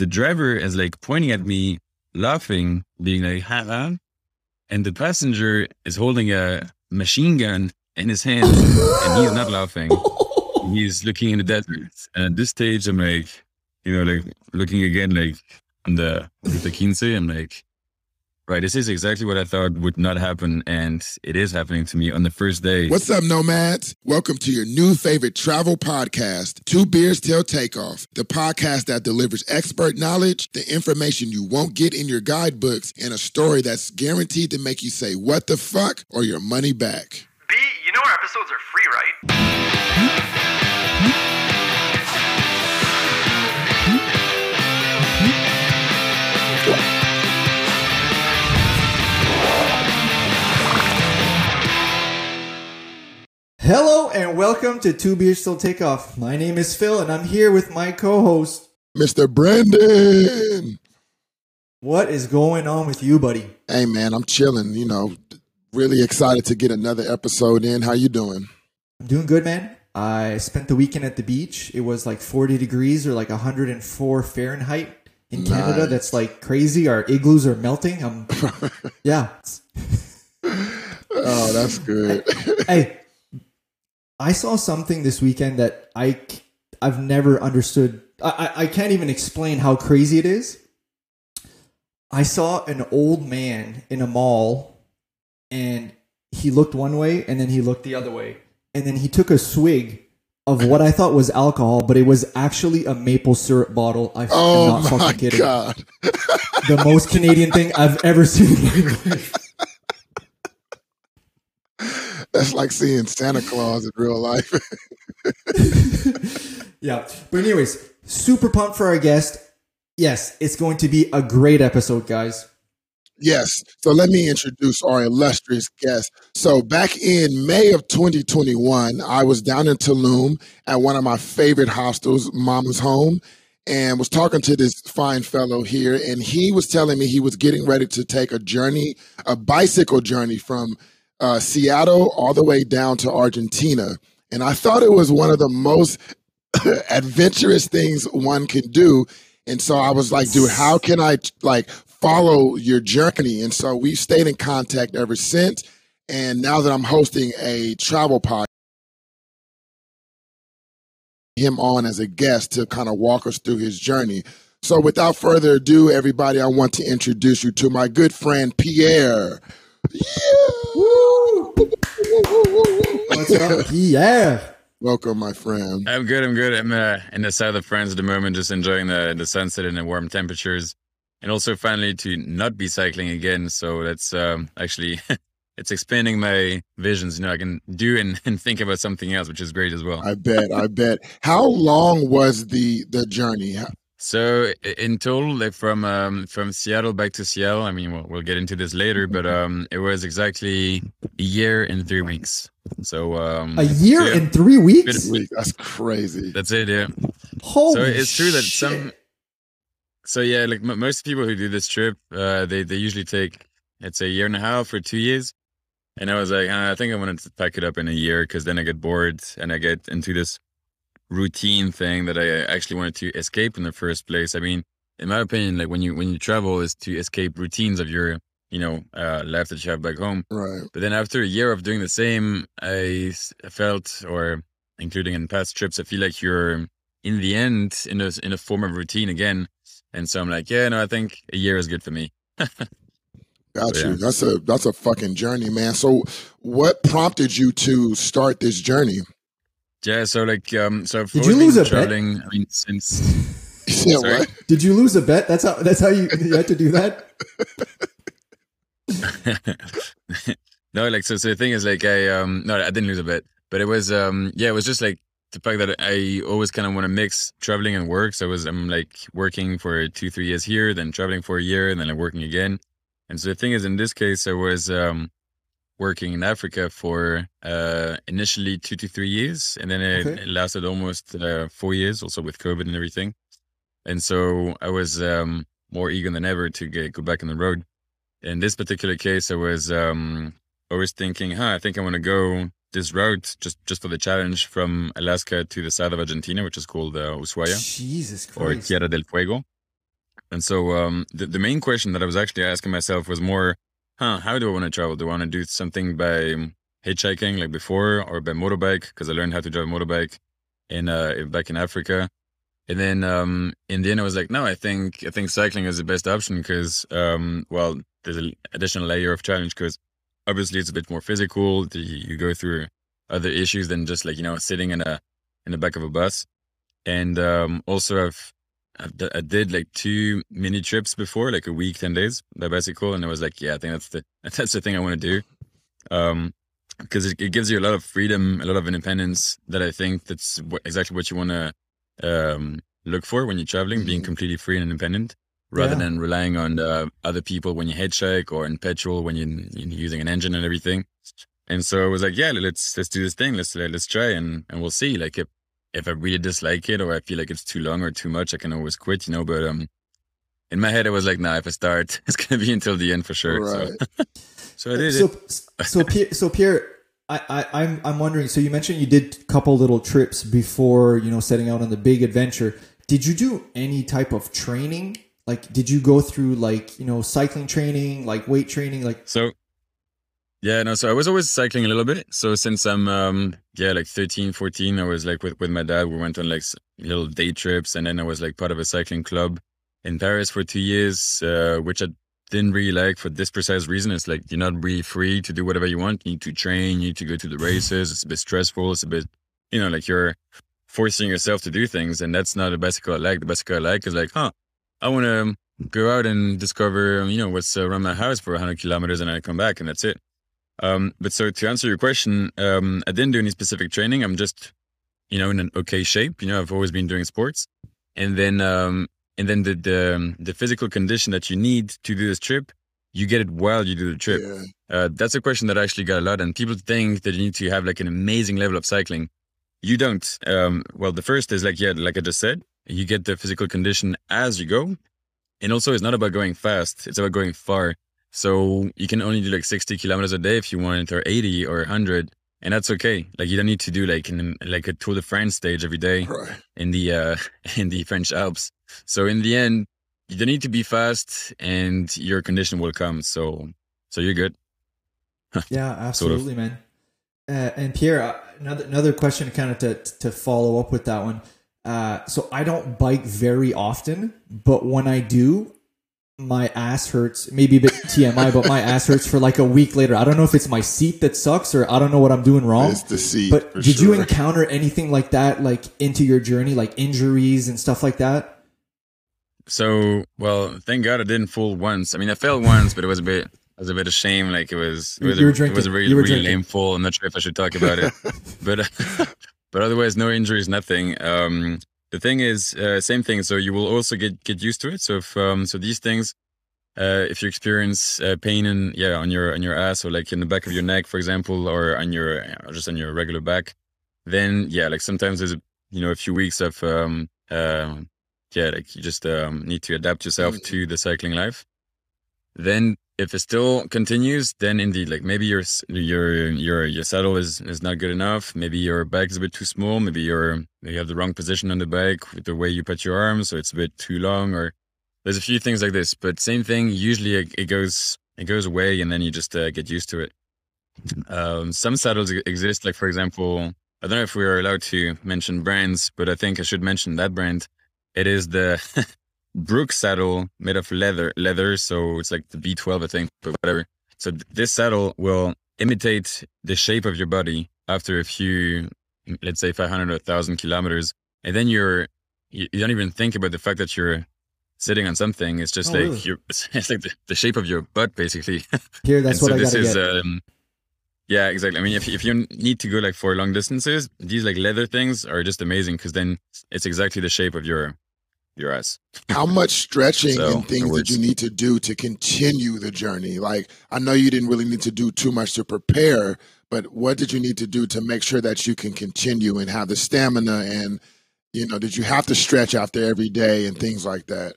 the driver is like pointing at me, laughing, being like, ha. And the passenger is holding a machine gun in his hand and he's not laughing. He's looking in the desert. And at this stage, I'm like, you know, like looking again, like on the Kinsei, I'm like, right, this is exactly what I thought would not happen, and it is happening to me on the first day. What's up, nomads? Welcome to your new favorite travel podcast, Two Beers Till Takeoff, the podcast that delivers expert knowledge, the information you won't get in your guidebooks, and a story that's guaranteed to make you say, what the fuck, or your money back. B, you know our episodes are free, right? Hello and welcome to Two Beers Till Takeoff. My name is Phil and I'm here with my co-host, Mr. Brandon. What is going on with you, buddy? Hey, man, I'm chilling. You know, really excited to get another episode in. How you doing? I'm doing good, man. I spent the weekend at the beach. It was like 40 degrees or like 104 Fahrenheit. In Canada, that's like crazy. Our igloos are melting. Yeah. Oh, that's good. Hey. I saw something this weekend that I've never understood. I can't even explain how crazy it is. I saw an old man in a mall, and he looked one way, and then he looked the other way. And then he took a swig of what I thought was alcohol, but it was actually a maple syrup bottle. I'm not fucking kidding. Oh, my God. The most Canadian thing I've ever seen in my life. That's like seeing Santa Claus in real life. Yeah. But anyways, super pumped for our guest. Yes, it's going to be a great episode, guys. Yes. So let me introduce our illustrious guest. So back in May of 2021, I was down in Tulum at one of my favorite hostels, Mama's Home, and was talking to this fine fellow here. And he was telling me he was getting ready to take a bicycle journey from Seattle all the way down to Argentina. And I thought it was one of the most adventurous things one can do. And so I was like, dude, how can I like follow your journey? And so we've stayed in contact ever since. And now that I'm hosting a travel podcast, him on as a guest to kind of walk us through his journey. So without further ado, everybody, I want to introduce you to my good friend, Pierre. Yeah. Woo. What's up? Yeah. Welcome, my friend. I'm good. I'm in the south of France at the moment, just enjoying the sunset and the warm temperatures, and also finally to not be cycling again. So that's actually it's expanding my visions. You know, I can do and think about something else, which is great as well. I bet. How long was the journey? So in total, like from Seattle back to Seattle, I mean, we'll get into this later, but it was exactly a year and 3 weeks. So a year and 3 weeks? That's crazy. That's it, yeah. Holy shit. So it's true that most people who do this trip, they usually take, let's say, a year and a half or 2 years. And I was like, I think I wanted to pack it up in a year because then I get bored and I get into this routine thing that I actually wanted to escape in the first place. I mean, in my opinion, like when you travel is to escape routines of your, life that you have back home. Right. But then after a year of doing the same, I felt, or including in past trips, I feel like you're in the end in a form of routine again. And so I'm like, I think a year is good for me. Got you. Yeah. That's a fucking journey, man. So what prompted you to start this journey? Yeah, so like, I've did you lose a bet? Did you lose a bet? That's how you had to do that. No, like, so the thing is, like, I didn't lose a bet, but it was, it was just like the fact that I always kind of want to mix traveling and work. So I'm like working for 2-3 years here, then traveling for a year, and then I'm working again. And so the thing is, in this case, I was working in Africa for initially 2 to 3 years, and then it lasted almost 4 years, also with COVID and everything. And so I was more eager than ever to go back on the road. In this particular case, I was always thinking, I think I want to go this route just for the challenge from Alaska to the south of Argentina, which is called Ushuaia. Jesus Christ. Or Tierra del Fuego. And so the main question that I was actually asking myself was more, how do I want to travel? Do I want to do something by hitchhiking like before, or by motorbike? Because I learned how to drive a motorbike back in Africa. And then in the end, I was like, no, I think cycling is the best option because, well, there's an additional layer of challenge because obviously it's a bit more physical. You go through other issues than just like, you know, sitting in the back of a bus. And also I did like 2 mini trips before, like a week, 10 days by bicycle. And I was like, yeah, I think that's the thing I want to do. Because it gives you a lot of freedom, a lot of independence that I think that's exactly what you want to look for when you're traveling, being completely free and independent rather than relying on other people when you hitchhike or in petrol, when you're using an engine and everything. And so I was like, yeah, let's do this thing. Let's try and we'll see. Like if I really dislike it or I feel like it's too long or too much, I can always quit, you know, but in my head, I was like, nah, if I start, it's going to be until the end for sure. Right. So I did it. So Pierre, I'm wondering, so you mentioned you did a couple little trips before, you know, setting out on the big adventure. Did you do any type of training? Like, did you go through like, you know, cycling training, like weight training? Like, so yeah, no, so I was always cycling a little bit. So since I'm, like 13, 14, I was like with my dad, we went on like little day trips. And then I was like part of a cycling club in Paris for 2 years, which I didn't really like for this precise reason. It's like, you're not really free to do whatever you want. You need to train, you need to go to the races. It's a bit stressful. It's a bit, you know, like you're forcing yourself to do things. And that's not a bicycle I like. The bicycle I like is like, I want to go out and discover, you know, what's around my house for 100 kilometers and I come back and that's it. But so to answer your question, I didn't do any specific training. I'm just, you know, in an okay shape. You know, I've always been doing sports. And then the physical condition that you need to do this trip, you get it while you do the trip. Yeah. That's a question that I actually got a lot. And people think that you need to have like an amazing level of cycling. You don't. Well, the first is like, yeah, like I just said, you get the physical condition as you go. And also it's not about going fast. It's about going far. So you can only do like 60 kilometers a day if you want, or 80 or 100, and that's okay. Like you don't need to do like a Tour de France stage every day in the French Alps. So in the end, you don't need to be fast, and your condition will come. So you're good. Yeah, absolutely, man. And Pierre, another question, kind of to follow up with that one. So I don't bike very often, but when I do, my ass hurts, maybe a bit TMI, but my ass hurts for like a week later. I don't know if it's my seat that sucks or I don't know what I'm doing wrong. It's the seat. But did you encounter anything like that, like into your journey, like injuries and stuff like that? So, well, thank God I didn't fall once. I mean, I fell once, but it was a bit of shame. Like it was a really, really lame fall. I'm not sure if I should talk about it, but otherwise no injuries, nothing. The thing is, same thing. So you will also get used to it. So if these things, if you experience pain on your ass or like in the back of your neck, for example, or just on your regular back, then yeah, like sometimes there's a few weeks of like you just need to adapt yourself to the cycling life. Then if it still continues, then indeed, like maybe your saddle is not good enough. Maybe your bike is a bit too small. Maybe you have the wrong position on the bike with the way you put your arms, so it's a bit too long. Or there's a few things like this. But same thing. Usually it goes away, and then you just get used to it. Some saddles exist, like for example, I don't know if we are allowed to mention brands, but I think I should mention that brand. It is the Brook saddle made of leather. So it's like the B12, I think, but whatever. So this saddle will imitate the shape of your body after a few, let's say 500 or 1,000 kilometers. And then you don't even think about the fact that you're sitting on something. It's just it's like the shape of your butt, basically. Here, that's what I gotta get. Yeah, exactly. I mean, if you need to go like for long distances, these like leather things are just amazing because then it's exactly the shape of your ass. How much stretching and things did you need to do to continue the journey? Like, I know you didn't really need to do too much to prepare, but what did you need to do to make sure that you can continue and have the stamina? And, you know, did you have to stretch after every day and things like that?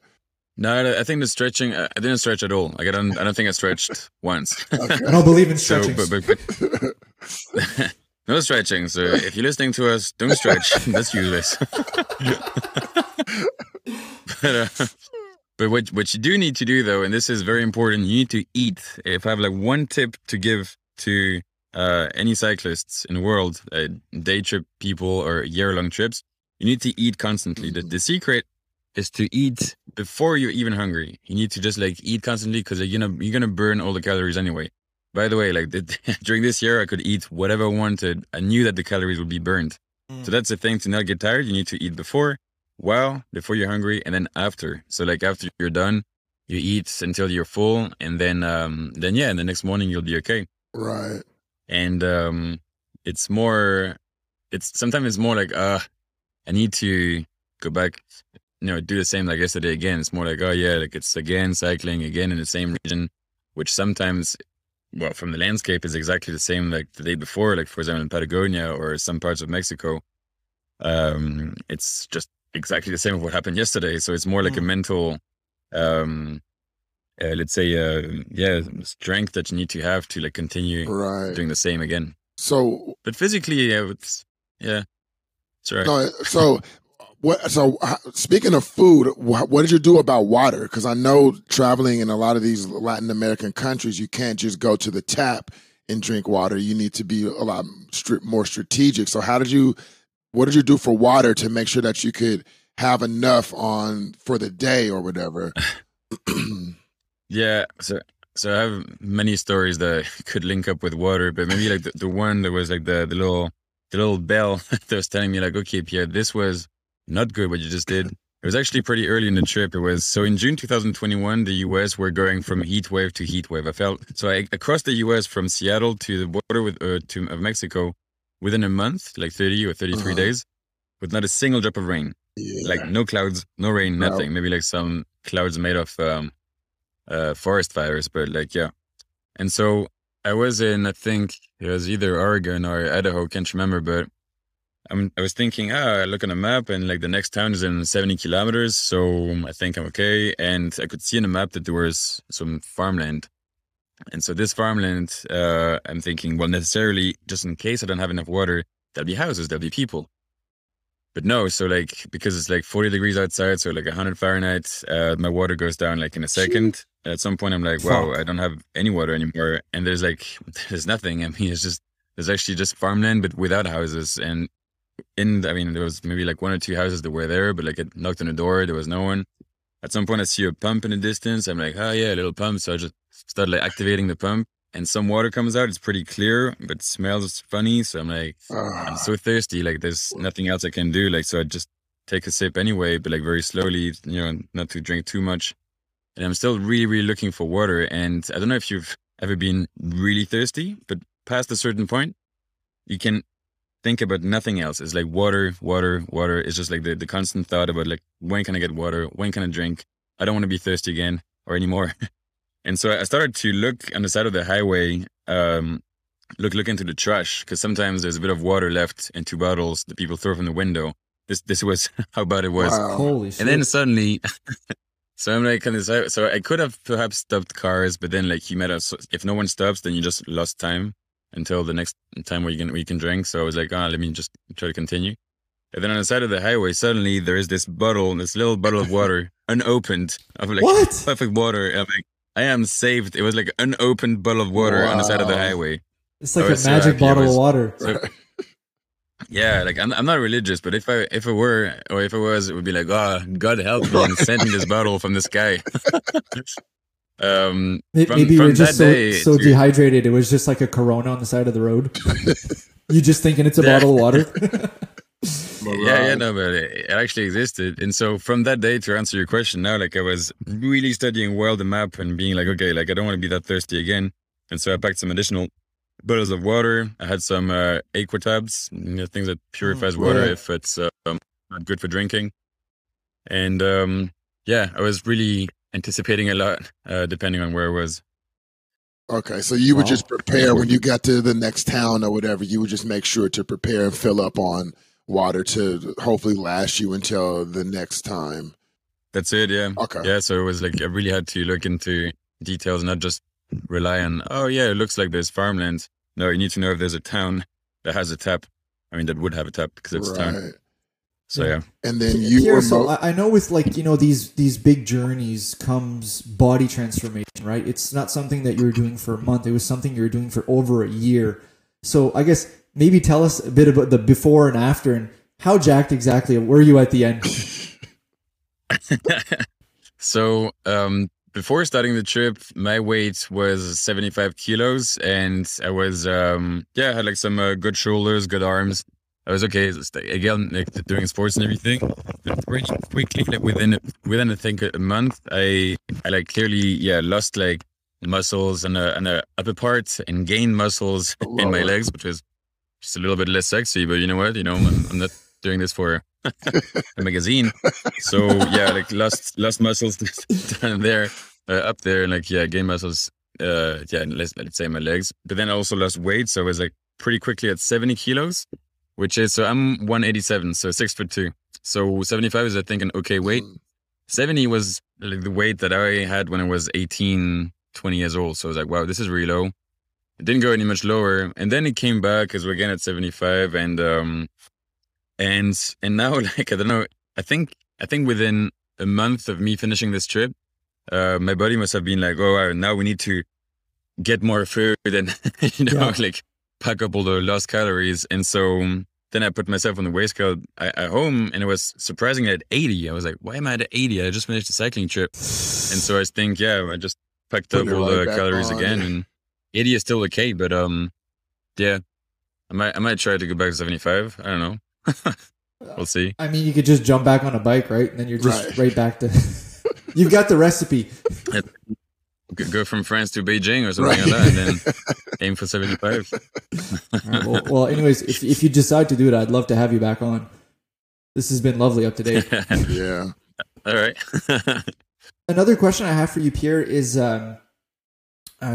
No, I think the stretching, I didn't stretch at all. Like, I don't think I stretched once. Okay. I don't believe in stretching. But no stretching. So if you're listening to us, don't stretch. That's useless. But, But what you do need to do, though, and this is very important, you need to eat. If I have like one tip to give to any cyclists in the world, day trip people or year-long trips, you need to eat constantly. The secret is to eat before you're even hungry. You need to just like eat constantly, because you're gonna burn all the calories anyway. By the way, like during this year, I could eat whatever I wanted. I knew that the calories would be burned. So that's the thing, to not get tired. You need to eat before you're hungry, and then after. So like after you're done, you eat until you're full, and then the next morning you'll be okay. Right. And it's sometimes more like I need to go back, do the same like yesterday again. It's more like, oh yeah, like it's again cycling again in the same region, which sometimes, well, from the landscape is exactly the same like the day before, like for example in Patagonia or some parts of Mexico. It's just exactly the same of what happened yesterday. So it's more like a mental, strength that you need to have to like continue doing the same again. So, but physically, it's all right. No, so speaking of food, what did you do about water? Because I know traveling in a lot of these Latin American countries, you can't just go to the tap and drink water. You need to be a lot more strategic. So what did you do for water to make sure that you could have enough on for the day or whatever? Yeah. So I have many stories that could link up with water, but maybe like the one that was like the little bell that was telling me like, okay, Pierre, this was not good what you just did. It was actually pretty early in the trip. It was, so in June 2021, the US were going from heat wave to heat wave. I across the US from Seattle to the border of Mexico, within a month, like 30 or 33 days, with not a single drop of rain. Yeah. Like no clouds, no rain, nothing. Wow. Maybe like some clouds made of forest fires, but like, yeah. And so I was in, I think it was either Oregon or Idaho, can't remember, but I was thinking, I look on a map and like the next town is in 70 kilometers, so I think I'm okay. And I could see on the map that there was some farmland. And so this farmland, I'm thinking, well, necessarily, just in case I don't have enough water, there'll be houses, there'll be people. But no, so like, because it's like 40 degrees outside, so like 100 Fahrenheit, my water goes down like in a second. At some point, I'm like, wow, I don't have any water anymore. And there's nothing. I mean, there's actually just farmland, but without houses. And there was maybe like one or two houses that were there, but like I knocked on the door, there was no one. At some point, I see a pump in the distance. I'm like, oh yeah, a little pump. So I just start like activating the pump, and some water comes out. It's pretty clear, but smells funny. So I'm like, I'm so thirsty. Like there's nothing else I can do. Like, so I just take a sip anyway, but like very slowly, not to drink too much. And I'm still really, really looking for water. And I don't know if you've ever been really thirsty, but past a certain point, you can think about nothing else. It's like water, water, water. It's just like the constant thought about like, when can I get water? When can I drink? I don't want to be thirsty again or anymore. And so I started to look on the side of the highway, look into the trash, because sometimes there's a bit of water left in two bottles that people throw from the window. This was how bad it was. Wow. Holy shit. And then suddenly, so I'm like, so I could have perhaps stopped cars, but then like if no one stops, then you just lost time until the next time where you can drink. So I was like, let me just try to continue. And then on the side of the highway, suddenly there is this little bottle of water, unopened, of like what? Perfect water. And I'm like, I am saved. It was like an unopened bottle of water on the side of the highway. It's like a magic bottle of water. So, yeah, like I'm not religious, but if I was, it would be like, God help me and send me this bottle from the sky. Maybe you were just so dehydrated. It was just like a Corona on the side of the road. You just thinking it's a bottle of water. But it actually existed. And so from that day, to answer your question now, like I was really studying well the map and being like, okay, like I don't want to be that thirsty again. And so I packed some additional bottles of water. I had some aqua tabs, things that purifies water if it's not good for drinking. And I was really anticipating a lot, depending on where I was. Okay, so you would just prepare when you got to the next town or whatever. You would just make sure to prepare and fill up on water to hopefully last you until the next time. That's it. So it was like I really had to look into details, not just rely on it looks like there's farmland. No, you need to know if there's a town that has a tap. I mean, that would have a tap because it's a town. So yeah. And then you I know with like, you know, these big journeys comes body transformation, right? It's not something that you were doing for a month. It was something you were doing for over a year. So I guess maybe tell us a bit about the before and after and how jacked exactly were you at the end? So before starting the trip, my weight was 75 kilos and I was, I had like some good shoulders, good arms. I was okay, again, like doing sports and everything. And pretty quickly, like within I think a month, I like clearly, lost like muscles and the upper part and gained muscles in my legs, which was just a little bit less sexy, but you know what, I'm not doing this for a magazine. So like lost muscles down there, up there, and like, gained muscles, let's say my legs, but then I also lost weight. So I was like pretty quickly at 70 kilos. Which is, so I'm 187, so 6'2". So 75 is, I think, an okay weight. 70 was like the weight that I had when I was 18, 20 years old. So I was like, wow, this is really low. It didn't go any much lower. And then it came back because we're again at 75. And and now, like, I don't know, I think within a month of me finishing this trip, my body must have been like, oh, wow, now we need to get more food and, like, pack up all the lost calories. And so then I put myself on the weigh scale at home and it was surprising at 80. I was like, why am I at 80? I just finished a cycling trip. And so I think, I just packed up all the calories again. And 80 is still okay, but I might try to go back to 75. I don't know. We'll see. I mean, you could just jump back on a bike, right? And then you're just right back to... You've got the recipe. Go from France to Beijing or something like that, and then aim for 75. Well, anyways, if you decide to do it, I'd love to have you back on. This has been lovely up to date. Yeah. All right. Another question I have for you, Pierre, is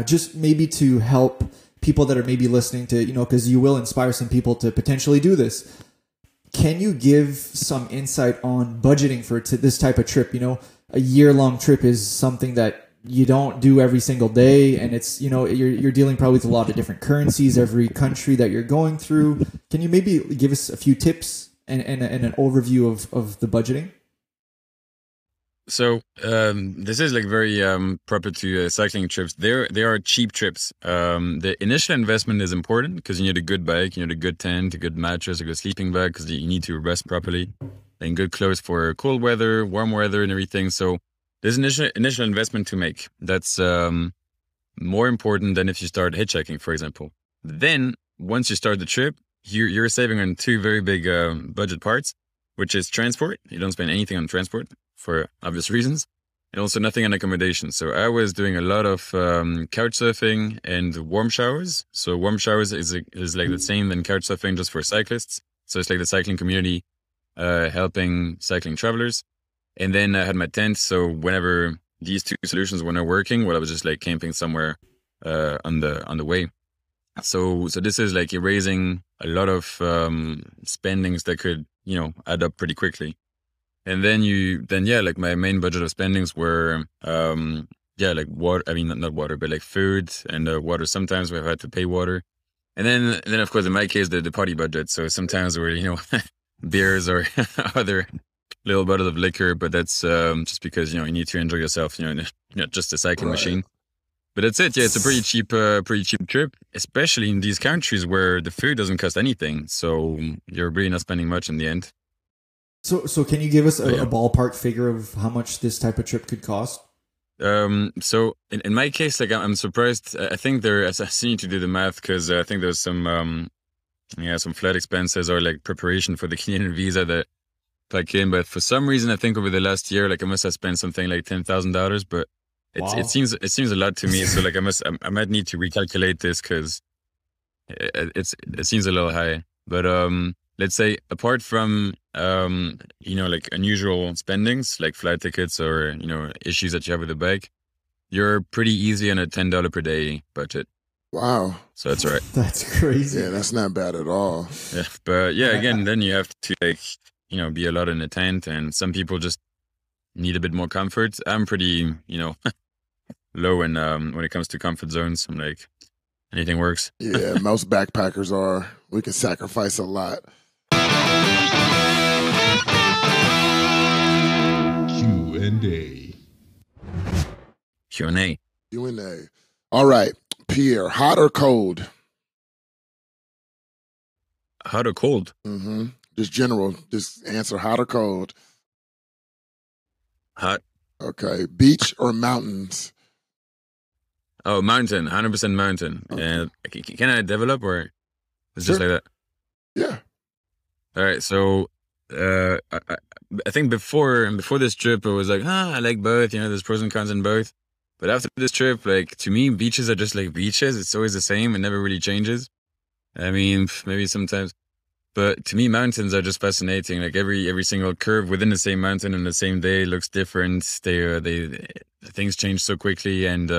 just maybe to help people that are maybe listening to, because you will inspire some people to potentially do this. Can you give some insight on budgeting for this type of trip? A year-long trip is something that you don't do every single day, and it's, you're dealing probably with a lot of different currencies, every country that you're going through. Can you maybe give us a few tips and an overview of the budgeting? So this is like very proper to cycling trips. They are cheap trips. The initial investment is important because you need a good bike, you need a good tent, a good mattress, a good sleeping bag because you need to rest properly, and good clothes for cold weather, warm weather and everything. So there's an initial investment to make that's more important than if you start hitchhiking, for example. Then, once you start the trip, you're saving on two very big budget parts, which is transport. You don't spend anything on transport for obvious reasons, and also nothing on accommodation. So I was doing a lot of couch surfing and warm showers. So warm showers is like the same than couch surfing, just for cyclists. So it's like the cycling community helping cycling travelers. And then I had my tent. So whenever these two solutions were not working, I was just like camping somewhere on the way. So this is like erasing a lot of spendings that could, add up pretty quickly. And then like my main budget of spendings were, like water. I mean, not water, but like food and water. Sometimes we've had to pay water. And then of course, in my case, the party budget. So sometimes we're, beers or other little bottle of liquor, but that's just because you need to enjoy yourself, just a cycling machine. But that's it. It's a pretty cheap trip, especially in these countries where the food doesn't cost anything, so you're really not spending much in the end. So can you give us a ballpark figure of how much this type of trip could cost? So in my case, like, I'm surprised. I think I still need to do the math because I think there's some flight expenses or like preparation for the Canadian visa that back in, but for some reason I think over the last year, like, I must have spent something like $10,000, but it seems a lot to me. So like I might need to recalculate this because it seems a little high. But let's say apart from like unusual spendings like flight tickets or issues that you have with the bike, you're pretty easy on a $10 per day budget. Wow. So that's right. That's crazy. Yeah, that's not bad at all. Yeah, but again, then you have to like, be a lot in a tent, and some people just need a bit more comfort. I'm pretty, low in, when it comes to comfort zones. I'm like, anything works. Yeah, most backpackers are. We can sacrifice a lot. Q&A. Q&A. Q&A. All right, Pierre, hot or cold? Hot or cold? Mm-hmm. Just general. Just answer hot or cold. Hot. Okay. Beach or mountains? Oh, mountain. 100% mountain. Okay. And can I develop or it's sure. Just like that? Yeah. All right. So I think before this trip, I was like, I like both. You know, there's pros and cons in both. But after this trip, like to me, beaches are just like beaches. It's always the same. It never really changes. I mean, maybe sometimes. But to me, mountains are just fascinating. Like every single curve within the same mountain on the same day looks different. They things change so quickly, and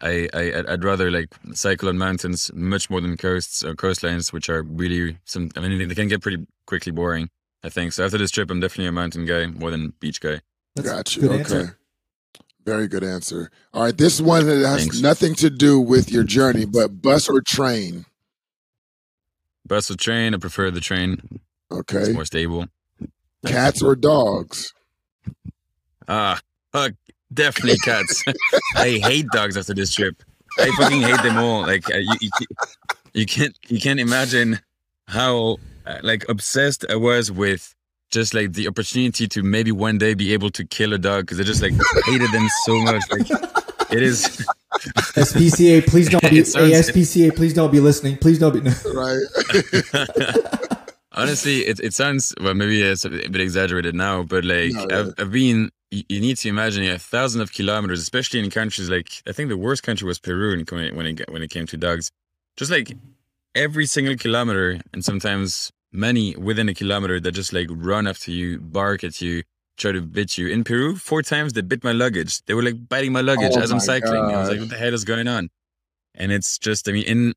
I'd rather like cycle on mountains much more than coasts or coastlines, which are really they can get pretty quickly boring, I think. So after this trip, I'm definitely a mountain guy more than beach guy. Got you. Okay. Very good answer. All right, this one has nothing to do with your journey, but bus or train? Bus or train? I prefer the train. Okay. It's more stable. Cats or dogs? Definitely cats. I hate dogs after this trip. I fucking hate them all. Like you can't imagine how like obsessed I was with just like the opportunity to maybe one day be able to kill a dog, because I just like hated them so much. Like it is. SPCA, please don't be ASPCA. Please don't be listening. Please don't be right. Honestly, it sounds maybe it's a bit exaggerated now, but like I've been. You need to imagine thousands of kilometers, especially in countries like I think the worst country was Peru when it came to dogs. Just like every single kilometer, and sometimes many within a kilometer, that just like run after you, bark at you, try to bit you. In Peru, 4 times they bit my luggage. They were like biting my luggage as I'm cycling. God. I was like, what the hell is going on? And it's just, I mean, in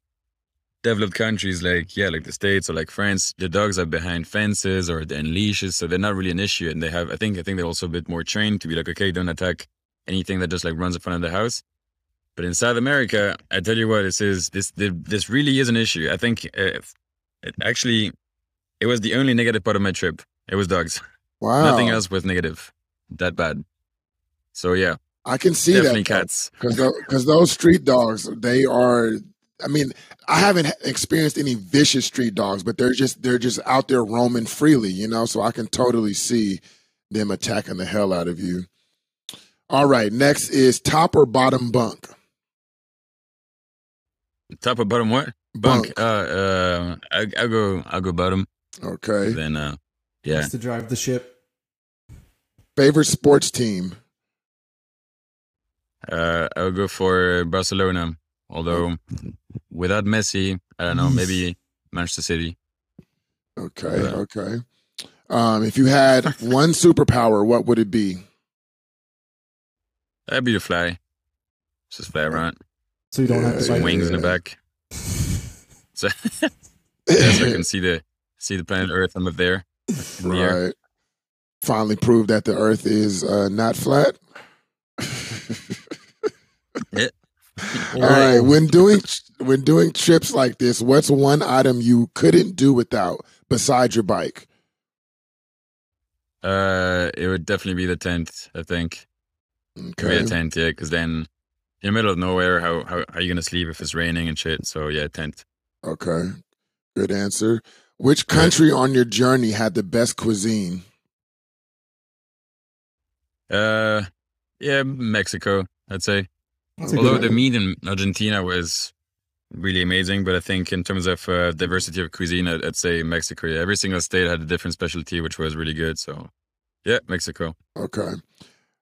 developed countries like the States or like France, the dogs are behind fences or in leashes, so they're not really an issue. And they have, I think they're also a bit more trained to be like, okay, don't attack anything that just like runs in front of the house. But in South America, I tell you what, this really is an issue. I think it was the only negative part of my trip. It was dogs. Wow. Nothing else was negative that bad. So yeah, I can see definitely that. Definitely cats. Because those street dogs, they are, I mean, I haven't experienced any vicious street dogs, but they're just out there roaming freely, you know, so I can totally see them attacking the hell out of you. All right, next is top or bottom bunk? Top or bottom what? Bunk. I'll go bottom. Okay. Then yeah. Just to drive the ship. Favorite sports team? I'll go for Barcelona. Although, without Messi, I don't know, maybe Manchester City. Okay, okay. If you had one superpower, what would it be? That'd be to fly. Just fly around. So you don't have to some wings in the back. So I can see the planet Earth. I'm up there. Right. Air. Finally proved that the Earth is not flat. Yeah. All right. When doing trips like this, what's one item you couldn't do without besides your bike? It would definitely be the tent, I think. Okay. A tent, yeah, because then in the middle of nowhere, how are you gonna sleep if it's raining and shit? So yeah, tent. Okay, good answer. Which country on your journey had the best cuisine? Yeah, Mexico, I'd say. Although the meat in Argentina was really amazing, but I think in terms of diversity of cuisine, I'd say Mexico. Yeah. Every single state had a different specialty, which was really good. So, yeah, Mexico. Okay.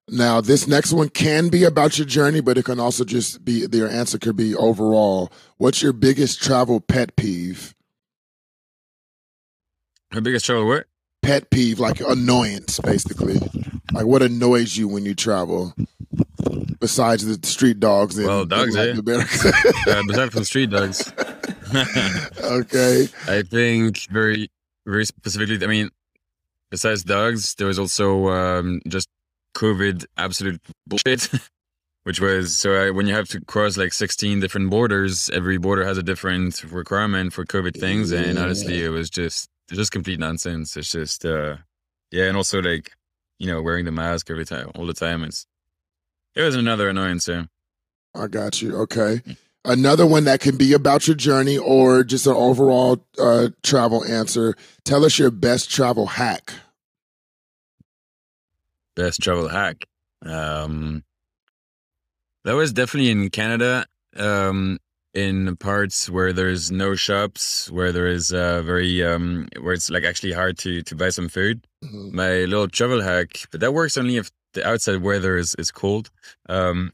Now, this next one can be about your journey, but it can also just be, your answer could be overall. What's your biggest travel pet peeve? My biggest travel what? Pet peeve, like annoyance, basically. Like what annoys you when you travel? Besides the street dogs. Besides from street dogs. Okay. I think very, very specifically, I mean, besides dogs, there was also just COVID absolute bullshit, which was, when you have to cross like 16 different borders, every border has a different requirement for COVID things. And honestly, it was just complete nonsense. It's just, and also like, you know, wearing the mask every time, all the time. It was another annoyance. Yeah. I got you. Okay. Another one that can be about your journey or just an overall travel answer. Tell us your best travel hack. Best travel hack. That was definitely in Canada, in parts where there's no shops, where there is where it's like actually hard to buy some food. Mm-hmm. My little travel hack, but that works only if the outside weather is cold,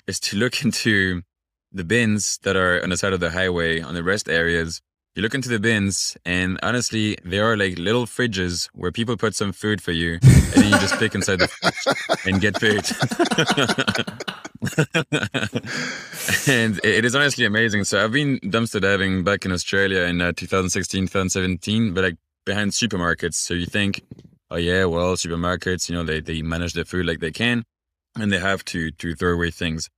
is to look into the bins that are on the side of the highway, on the rest areas. You look into the bins, and honestly, there are like little fridges where people put some food for you, and then you just pick inside the fridge and get food. And it is honestly amazing. So I've been dumpster diving back in Australia in 2016, 2017, but like behind supermarkets. So you think, oh yeah, well, supermarkets, you know, they manage their food like they can, and they have to throw away things.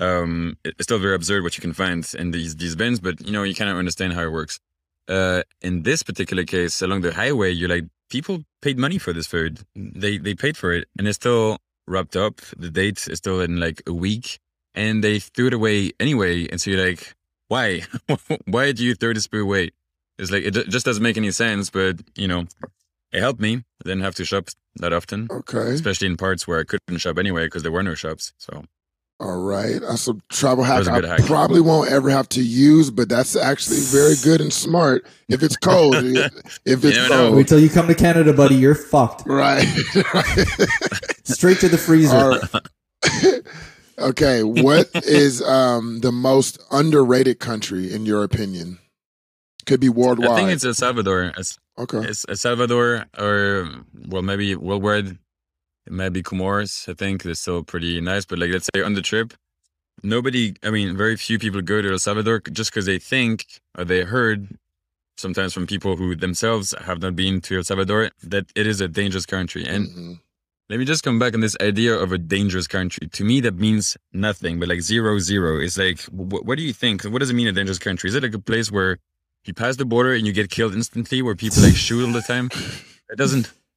It's still very absurd what you can find in these bins, but you know, you kind of understand how it works. In this particular case, along the highway, you're like, people paid money for this food. They paid for it, and it's still wrapped up. The date is still in like a week, and they threw it away anyway. And so you're like, why? Why do you throw this food away? It's like, it just doesn't make any sense, but you know, it helped me. I didn't have to shop that often. Okay. Especially in parts where I couldn't shop anyway, because there were no shops, so. All right. That's a travel hack I probably won't ever have to use, but that's actually very good and smart. If it's cold. If it's cold. Wait till you come to Canada, buddy. You're fucked. Right. Straight to the freezer. Right. Okay. What is the most underrated country, in your opinion? Could be worldwide. I think it's El Salvador. Okay. It's El Salvador, or, well, maybe worldwide. It might be Comoros. I think they're still pretty nice. But like, let's say on the trip, very few people go to El Salvador just because they think, or they heard sometimes from people who themselves have not been to El Salvador, that it is a dangerous country. And let me just come back on this idea of a dangerous country. To me, that means nothing, but like 0-0. It's like, what do you think? What does it mean, a dangerous country? Is it like a place where you pass the border and you get killed instantly, where people like shoot all the time? That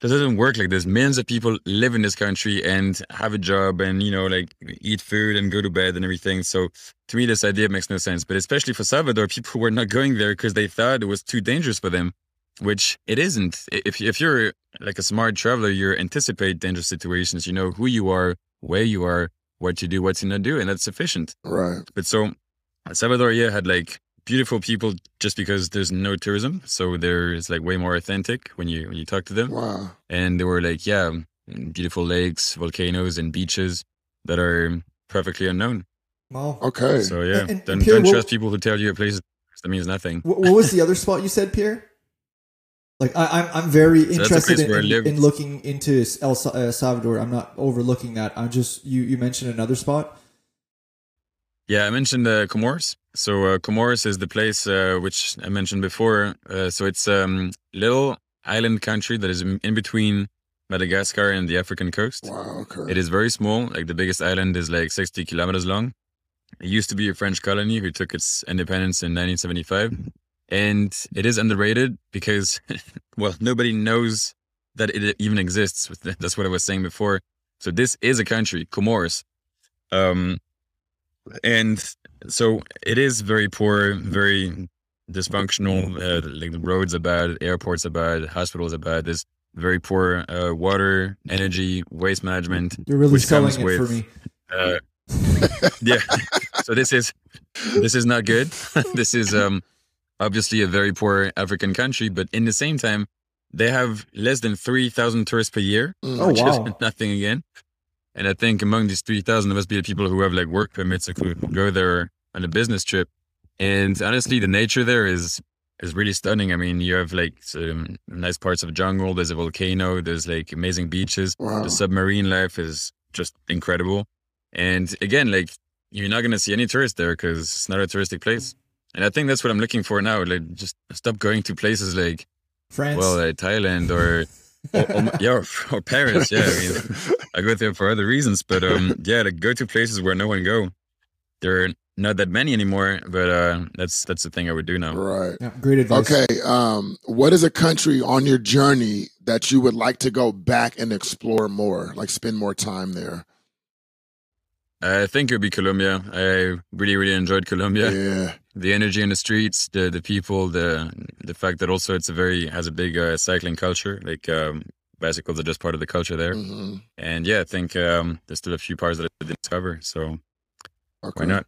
doesn't work like this. Millions of people live in this country and have a job and, you know, like eat food and go to bed and everything. So to me, this idea makes no sense. But especially for Salvador, people were not going there because they thought it was too dangerous for them, which it isn't. If you're like a smart traveler, you anticipate dangerous situations. You know who you are, where you are, what to do, what to not do, and that's sufficient. Right. But so Salvador, had like beautiful people just because there's no tourism. So there's like way more authentic when you talk to them. Wow. And they were like, beautiful lakes, volcanoes, and beaches that are perfectly unknown. Wow. Okay. So don't trust people who tell you a place that means nothing. What was the other spot you said, Pierre? Like, I'm very interested in looking into El Salvador. I'm not overlooking that. I'm just, you mentioned another spot. Yeah, I mentioned Comoros. So Comoros is the place which I mentioned before. So it's a little island country that is in between Madagascar and the African coast. Wow, okay. It is very small. Like the biggest island is like 60 kilometers long. It used to be a French colony who took its independence in 1975. And it is underrated because, well, nobody knows that it even exists. That's what I was saying before. So this is a country, Comoros. And so it is very poor, very dysfunctional. Like the roads are bad, airports are bad, hospitals are bad. There's very poor water, energy, waste management. You're really selling it for me. Yeah. So this is not good. This is obviously a very poor African country, but in the same time, they have less than 3,000 tourists per year, which is nothing again. And I think among these 3,000, there must be people who have like work permits who go there on a business trip. And honestly, the nature there is really stunning. I mean, you have like some nice parts of jungle. There's a volcano. There's like amazing beaches. Wow. The submarine life is just incredible. And again, like you're not going to see any tourists there because it's not a touristic place. And I think that's what I'm looking for now. Like, just stop going to places like France, Thailand, or or Paris. Yeah, I mean, I go there for other reasons, but to go to places where no one go. there are not that many anymore, but that's the thing I would do now. Right. Yeah, great advice. Okay. What is a country on your journey that you would like to go back and explore more, like spend more time there? I think it would be Colombia. I really, really enjoyed Colombia. Yeah. The energy in the streets, the people, the fact that also it's has a big cycling culture. Like bicycles are just part of the culture there. Mm-hmm. And yeah, I think there's still a few parts that I didn't cover. So okay. Why not?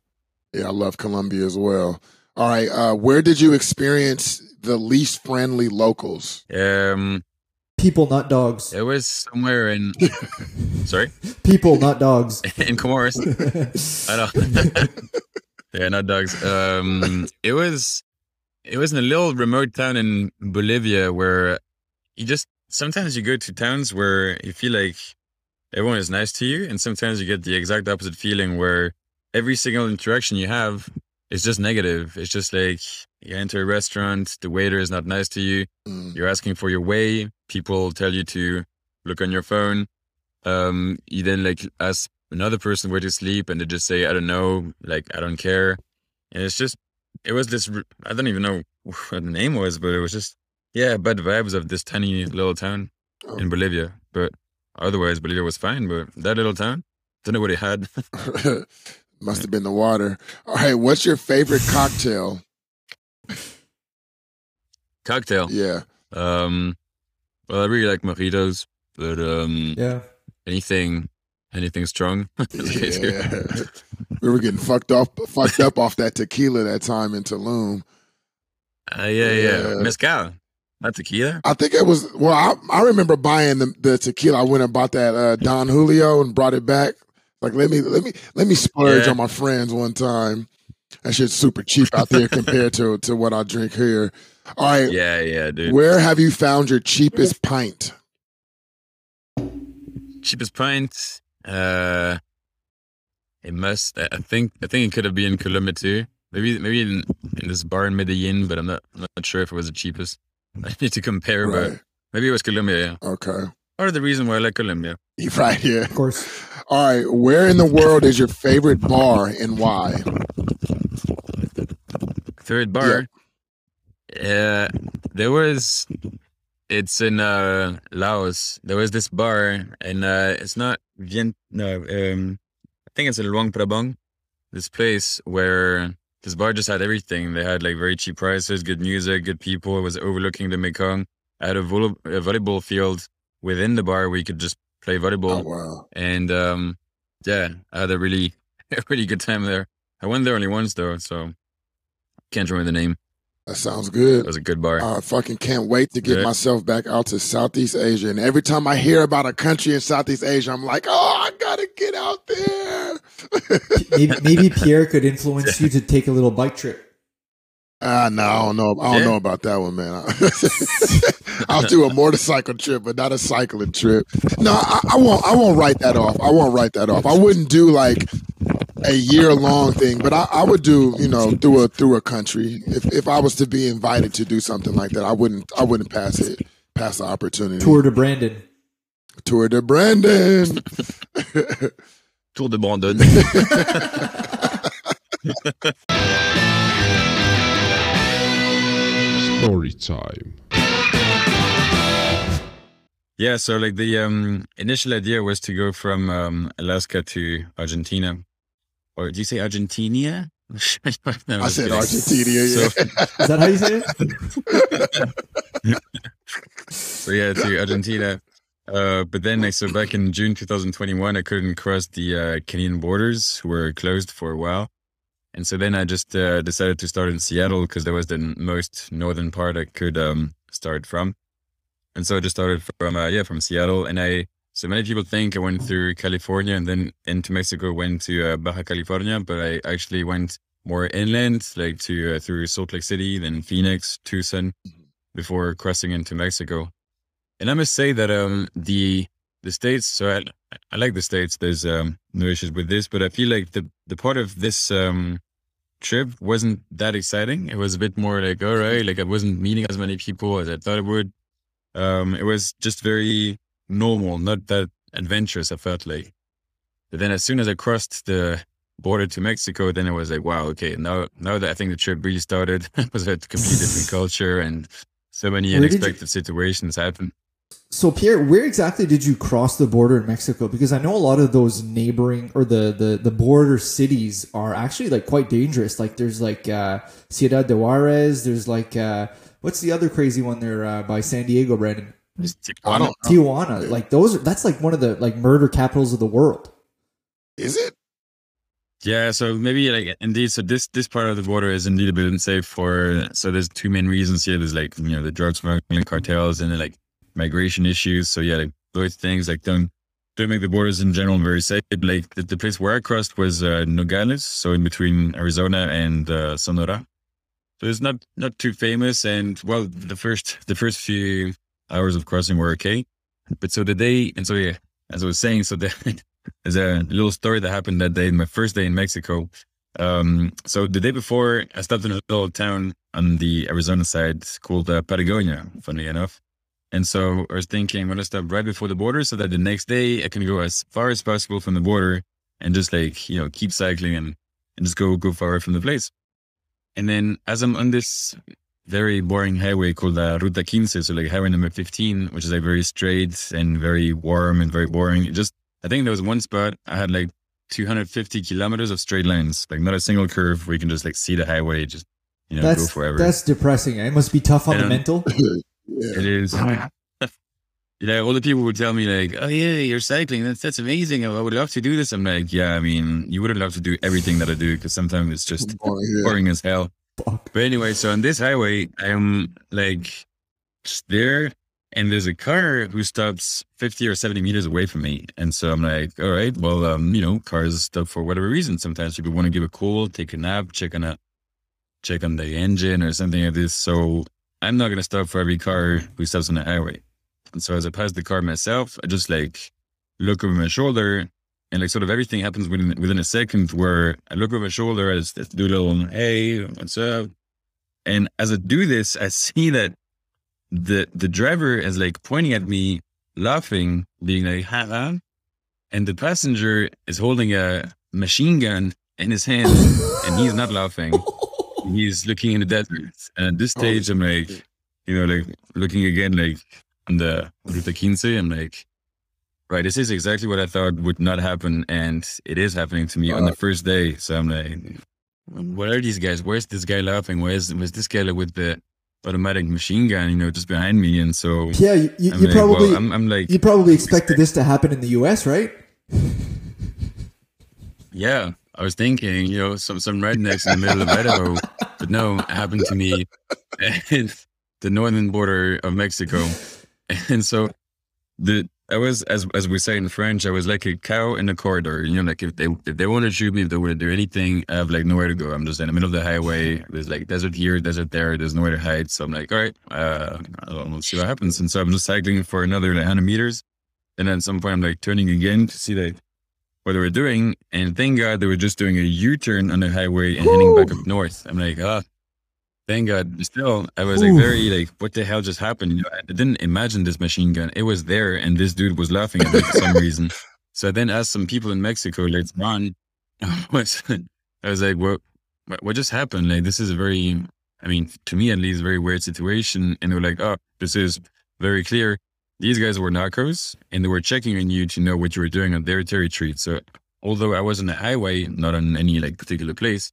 Yeah, I love Colombia as well. All right. Where did you experience the least friendly locals? People, not dogs. It was somewhere in... Sorry? People, not dogs. In Comoros. I know. Yeah, not dogs. It was in a little remote town in Bolivia where you just... Sometimes you go to towns where you feel like everyone is nice to you, and sometimes you get the exact opposite feeling where every single interaction you have is just negative. It's just like... You enter a restaurant, the waiter is not nice to you. Mm. You're asking for your way. People tell you to look on your phone. You then like ask another person where to sleep and they just say, I don't know, like, I don't care. And it's just, it was this, I don't even know what the name was, but it was just, yeah, bad vibes of this tiny little town in Bolivia. But otherwise Bolivia was fine, but that little town, don't know what it had. Must have been the water. All right, what's your favorite cocktail? Cocktail, yeah. Well, I really like mojitos, but yeah, anything strong. Yeah. We were getting fucked up off that tequila that time in Tulum. Yeah, mezcal, not tequila. I think it was. Well, I remember buying the tequila. I went and bought that Don Julio and brought it back. Like, let me splurge on my friends one time. That shit's super cheap out there compared to what I drink here. All right. Yeah, dude. Where have you found your cheapest pint? Cheapest pint? I think it could have been in Colombia too. Maybe in this bar in Medellin, but I'm not sure if it was the cheapest. I need to compare, but maybe it was Colombia, yeah. Okay. Part of the reason why I like Colombia. Right here. Yeah. Of course. All right. Where in the world is your favorite bar and why? Favorite bar? Yeah. It's in Laos. There was this bar, and it's not Vien. No, I think it's in Luang Prabang. This place where this bar just had everything. They had like very cheap prices, good music, good people. It was overlooking the Mekong. I had a volleyball field within the bar where you could just play volleyball. Oh, wow. And yeah, I had a really good time there. I went there only once though, so can't remember the name. That sounds good. It was a good bar. I fucking can't wait to get myself back out to Southeast Asia. And every time I hear about a country in Southeast Asia, I'm like, oh, I gotta get out there. maybe Pierre could influence you to take a little bike trip. No, I don't know about that one, man. I'll do a motorcycle trip, but not a cycling trip. No, I won't write that off. I wouldn't do like a year-long thing, but I would do, you know, through a country. If I was to be invited to do something like that, I wouldn't pass the opportunity. Tour de Brandon. Tour de Brandon. Story time. Yeah, so like the initial idea was to go from Alaska to Argentina. Or do you say Argentina? No, I said Argentina, yeah. So, is that how you say it? So yeah, to Argentina. But then, so back in June 2021, I couldn't cross the Canadian borders, who were closed for a while. And so then I just decided to start in Seattle because that was the most northern part I could start from. And so I just started from Seattle. And so many people think I went through California and then into Mexico, went to Baja California, but I actually went more inland, like to through Salt Lake City, then Phoenix, Tucson, before crossing into Mexico. And I must say that the States, so I like the States, there's no issues with this, but I feel like the part of this trip wasn't that exciting. It was a bit more like, all right, like I wasn't meeting as many people as I thought it would. It was just very normal, not that adventurous, I felt like. But then as soon as I crossed the border to Mexico, then it was like, wow, okay, now that I think the trip really started, it was a completely different culture and so many unexpected situations happen. So Pierre, where exactly did you cross the border in Mexico? Because I know a lot of those neighboring or the border cities are actually like quite dangerous. Like there's like Ciudad de Juarez. There's like, what's the other crazy one there by San Diego, Brandon? Tijuana. Like those, that's like one of the like murder capitals of the world. Is it? Yeah, so maybe like indeed. So this part of the border is indeed a bit unsafe for. So there's two main reasons here. There's like the drug smuggling cartels and then like migration issues. So yeah, like those things like don't make the borders in general very safe. Like the place where I crossed was Nogales, so in between Arizona and Sonora. So it's not too famous. And well, the first few hours of crossing were okay, but so the day and so yeah, as I was saying, so the. There's a little story that happened that day, my first day in Mexico. So the day before, I stopped in a little town on the Arizona side called Patagonia, funnily enough. And so I was thinking, I'm going to stop right before the border so that the next day I can go as far as possible from the border and just like, keep cycling and just go far from the place. And then as I'm on this very boring highway called Ruta 15, so like highway number 15, which is like very straight and very warm and very boring, I think there was one spot I had like 250 kilometers of straight lines, like not a single curve where you can just like see the highway, just, go forever. That's depressing. It must be tough on the mental. It is. All the people would tell me like, oh yeah, you're cycling. That's amazing. I would love to do this. I'm like, yeah, I mean, you wouldn't love to do everything that I do because sometimes it's just boring as hell. Fuck. But anyway, so on this highway, I'm like just there. And there's a car who stops 50 or 70 meters away from me. And so I'm like, all right, well, cars stop for whatever reason. Sometimes people want to give a call, take a nap, check on the engine or something like this. So I'm not going to stop for every car who stops on the highway. And so as I pass the car myself, I just like look over my shoulder and like sort of everything happens within a second where I look over my shoulder, I just do a little, hey, what's up? And as I do this, I see that the driver is like pointing at me, laughing, being like, ha. And the passenger is holding a machine gun in his hand and he's not laughing. He's looking in the desert. And at this stage, I'm like, like looking again, like on the Ruta 15, I'm like, right, this is exactly what I thought would not happen. And it is happening to me on the first day. So I'm like, what are these guys? Where's this guy laughing? Where's this guy with the automatic machine gun, just behind me, and so yeah, you probably expected this to happen in the U.S., right? Yeah, I was thinking, some rednecks in the middle of Idaho, but no, it happened to me at the northern border of Mexico, and so I was, as we say in French, I was like a cow in a corridor. Like if they want to shoot me, if they want to do anything, I have like nowhere to go. I'm just in the middle of the highway. There's like desert here, desert there. There's nowhere to hide. So I'm like, all right, we'll see what happens. And so I'm just cycling for another 100 meters. And then at some point I'm like turning again to see like what they were doing. And thank God they were just doing a U-turn on the highway and heading back up north. I'm like, thank God. Still, I was like very like, what the hell just happened? I didn't imagine this machine gun. It was there and this dude was laughing at me for some reason. So I then asked some people in Mexico later on, I was like, what just happened? Like, this is a very, I mean, to me at least, very weird situation. And they were like, this is very clear. These guys were narcos and they were checking on you to know what you were doing on their territory. So although I was on the highway, not on any like particular place,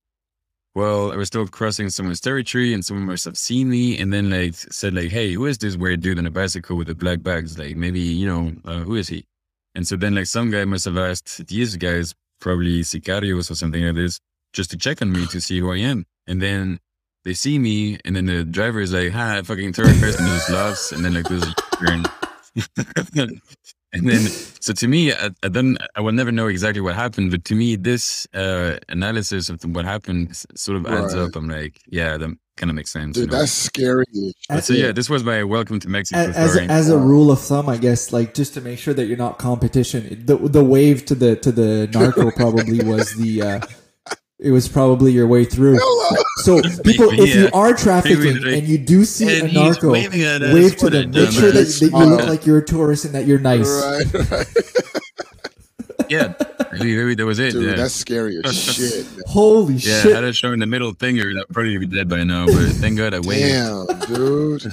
well, I was still crossing someone's territory and someone must have seen me and then like said like, hey, who is this weird dude on a bicycle with the black bags? Like maybe, who is he? And so then like some guy must have asked these guys, probably sicarios or something like this, just to check on me to see who I am. And then they see me and then the driver is like, ha, fucking terrorist, and just laughs. And then like this and then, so to me, I will never know exactly what happened, but to me, this analysis of what happened sort of adds up. I'm like, yeah, that kind of makes sense. Dude, that's scary. So yeah, this was my welcome to Mexico. As a rule of thumb, I guess, like just to make sure that you're not competition. The wave to the narco probably was the. It was probably your way through. So people, if you are trafficking and you do see a narco, wave to them. Make sure that you look like you're a tourist and that you're nice. Right. Yeah. Maybe that was it. Dude, yeah. That's scary as shit. Man. Holy shit. Yeah, I had a show in the middle finger. I'd probably be dead by now, but thank God I waited. Damn, dude.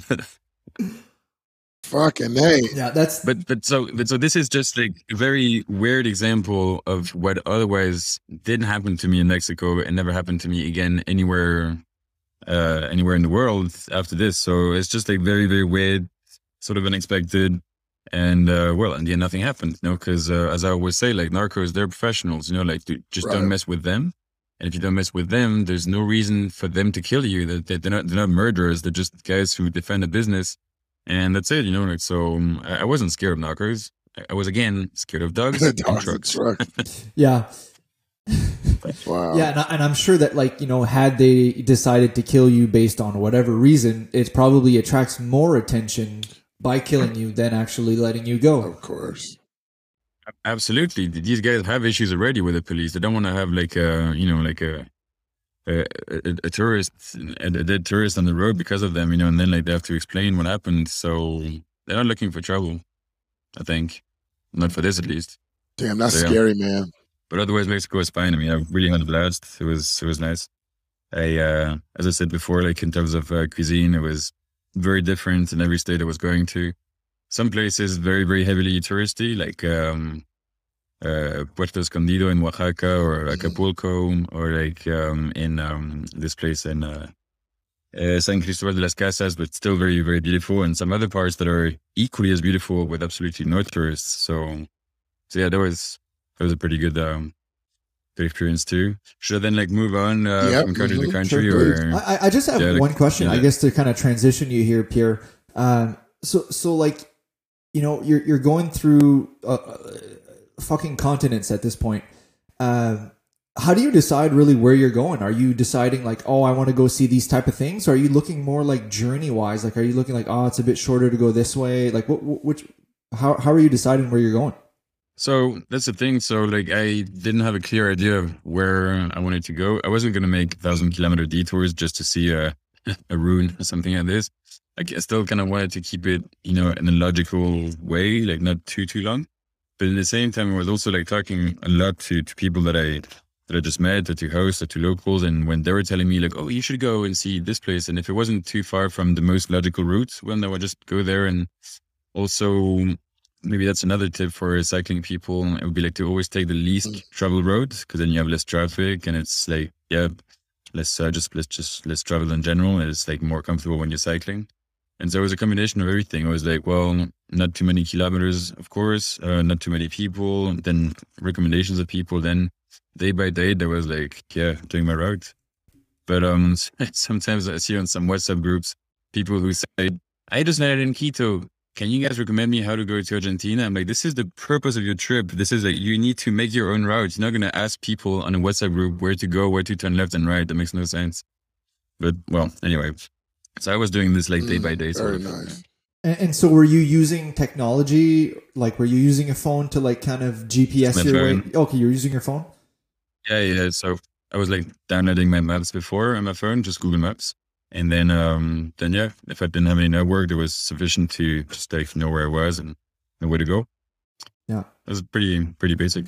Fucking A. Yeah, that's. But so this is just like a very weird example of what otherwise didn't happen to me in Mexico and never happened to me again anywhere in the world after this. So it's just like very, very weird, sort of unexpected. And well, in the end, nothing happened, you know, because as I always say, like narcos, they're professionals, you know, like dude, just don't mess with them. And if you don't mess with them, there's no reason for them to kill you. They're not murderers. They're just guys who defend a business. And that's it, you know, like, so I wasn't scared of knockers. I was, again, scared of dogs and trucks. Yeah. Wow. Yeah, and I'm sure that, like, you know, had they decided to kill you based on whatever reason, it probably attracts more attention by killing you than actually letting you go. Of course. Absolutely. These guys have issues already with the police. They don't want to have, like, a dead tourist on the road because of them, you know, and then like they have to explain what happened. So they're not looking for trouble, I think. Not for this, at least. Damn, that's scary, man. But otherwise, Mexico was fine. I mean, I really had a blast. It was nice. As I said before, like in terms of cuisine, it was very different in every state I was going to. Some places very, very heavily touristy, like Puerto Escondido in Oaxaca or Acapulco, or like in this place in San Cristobal de las Casas, but still very, very beautiful, and some other parts that are equally as beautiful with absolutely no tourists. So yeah, that was a pretty good experience too. Should I then like move on from country to country? Sure, or I just have one question, I guess, to kind of transition you here, Pierre. So like, you know, you're going through fucking continents at this point. How do you decide really where you're going? Are you deciding like, oh, I want to go see these type of things? Or are you looking more like journey wise? Like, are you looking like, oh, it's a bit shorter to go this way? Like how are you deciding where you're going? So that's the thing. So like, I didn't have a clear idea of where I wanted to go. I wasn't going to make 1,000-kilometer detours just to see a ruin or something like this. Like, I still kind of wanted to keep it, you know, in a logical way, like not too long. But at the same time, I was also like talking a lot to people that I just met, or to hosts, or to locals. And when they were telling me like, oh, you should go and see this place. And if it wasn't too far from the most logical route, well, no, I just go there. And also maybe that's another tip for cycling people. It would be like to always take the least travel road, because then you have less traffic and it's like, yeah, less travel in general. And it's like more comfortable when you're cycling. And so it was a combination of everything. I was like, well, not too many kilometers, of course, not too many people, then recommendations of people. Then day by day, there was like, yeah, doing my route. But sometimes I see on some WhatsApp groups, people who say, I just landed in Quito. Can you guys recommend me how to go to Argentina? I'm like, this is the purpose of your trip. This is like, you need to make your own route. You're not going to ask people on a WhatsApp group where to go, where to turn left and right. That makes no sense. But well, anyway. So I was doing this like day by day. Very nice. And so were you using technology? Like, were you using a phone to like kind of GPS your way? Okay, you're using your phone? Yeah. So I was like downloading my maps before on my phone, just Google Maps. And then yeah, if I didn't have any network, there was sufficient to just like know where I was and know where to go. Yeah. That was pretty basic.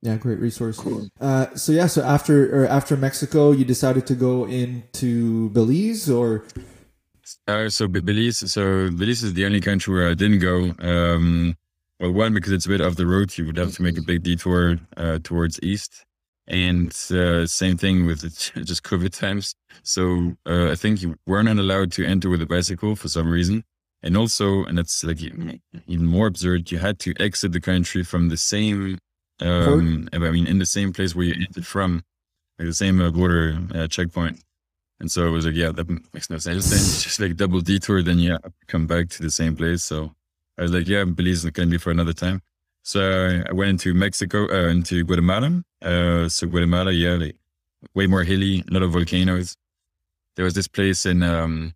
Yeah, great resource. Cool. So after Mexico, you decided to go into Belize or... Belize is the only country where I didn't go. Well, one, because it's a bit off the road, you would have to make a big detour towards east, and same thing with just COVID times. So I think you were not allowed to enter with a bicycle for some reason, and also, and that's like even more absurd, you had to exit the country from the same, in the same place where you entered from, like the same border checkpoint. And so it was like, yeah, that makes no sense. Then just like double detour, then yeah, come back to the same place. So I was like, yeah, Belize can be for another time. So I went into Mexico, into Guatemala. So Guatemala, yeah, like way more hilly, a lot of volcanoes. There was this place in the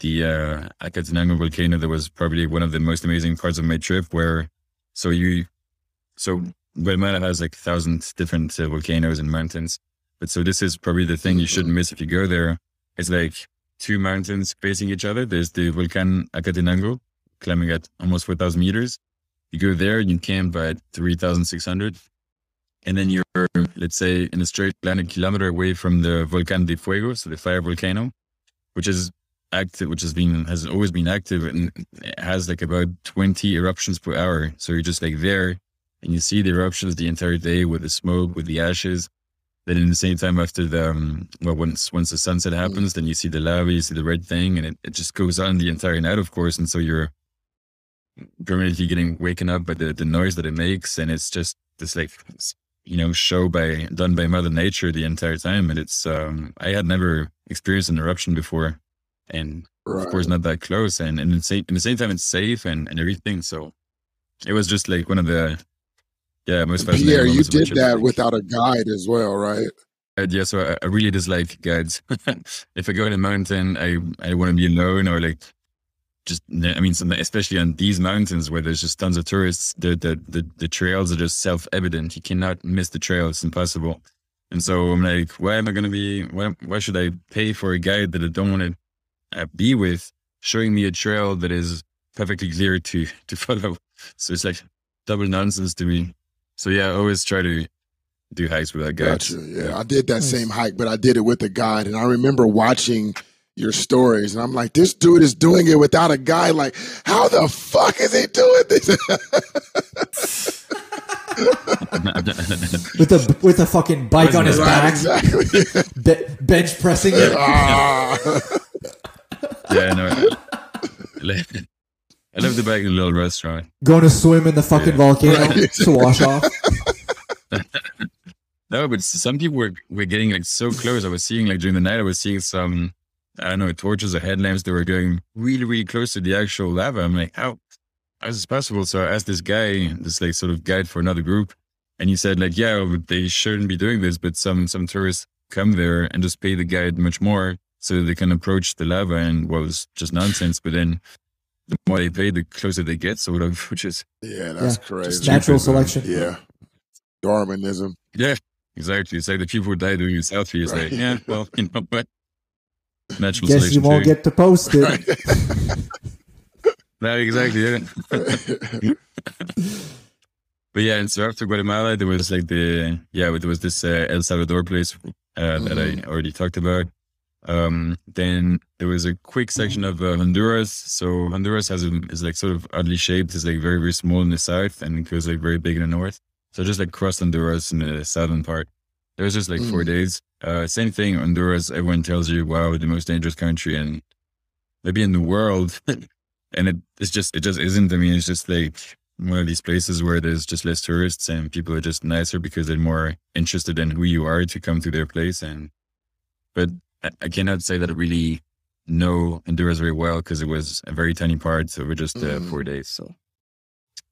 Acatenango volcano that was probably one of the most amazing parts of my trip. So Guatemala has like thousands different volcanoes and mountains. But so this is probably the thing you shouldn't miss if you go there. It's like two mountains facing each other. There's the Volcan Acatenango, climbing at almost 4,000 meters. You go there and you camp at 3,600. And then you're, let's say, in a straight line, a kilometer away from the Volcan de Fuego, so the fire volcano, which is active, which has always been active, and it has like about 20 eruptions per hour. So you're just like there and you see the eruptions the entire day with the smoke, with the ashes. Then in the same time after the, once the sunset happens, then you see the lava, you see the red thing, and it just goes on the entire night, of course. And so you're permanently getting waken up by the noise that it makes. And it's just this like, you know, done by Mother Nature the entire time. And it's, I had never experienced an eruption before, and of course not that close. And in the same time, it's safe and everything. So it was just like one of the, most fascinating. Pierre, you did that without a guide as well, right? Yeah, so I really dislike guides. If I go in a mountain, I want to be alone, or like just, I mean, especially on these mountains where there's just tons of tourists, the trails are just self-evident. You cannot miss the trail. It's impossible. And so I'm like, why should I pay for a guide that I don't want to be with, showing me a trail that is perfectly clear to follow? So it's like double nonsense to me. So yeah, I always try to do hikes without guides. Gotcha. Yeah, I did that same hike, but I did it with a guide. And I remember watching your stories, and I'm like, this dude is doing it without a guide. Like, how the fuck is he doing this? with a fucking bike on his back, exactly. Bench pressing it. Yeah, no. I left the bike in a little restaurant. Going to swim in the fucking volcano to wash off. No, but some people were getting like so close. I was seeing like during the night, I was seeing some, I don't know, torches or headlamps that were going really, really close to the actual lava. I'm like, how is this possible? So I asked this guy, this like sort of guide for another group. And he said like, yeah, they shouldn't be doing this, but some tourists come there and just pay the guide much more so they can approach the lava, and what was just nonsense. But then the more they pay, the closer they get, sort of, which is... Yeah, that's crazy. Natural selection. Yeah. Darwinism. Yeah, exactly. It's like the people who die doing it healthy. It's like, yeah, well, you know what? Natural selection. Guess you won't get to post it. No, exactly. Yeah. But yeah, and so after Guatemala, there was like the... Yeah, there was this El Salvador place that I already talked about. Then there was a quick section of Honduras. So Honduras is like sort of oddly shaped. It's like very, very small in the south, and it goes like very big in the north. So I just like crossed Honduras in the southern part. There was just like 4 days. Same thing, Honduras, everyone tells you, wow, the most dangerous country and maybe in the world. And it just isn't. I mean, it's just like one of these places where there's just less tourists and people are just nicer because they're more interested in who you are to come to their place. But I cannot say that I really know Honduras very well because it was a very tiny part. So we're just 4 days. So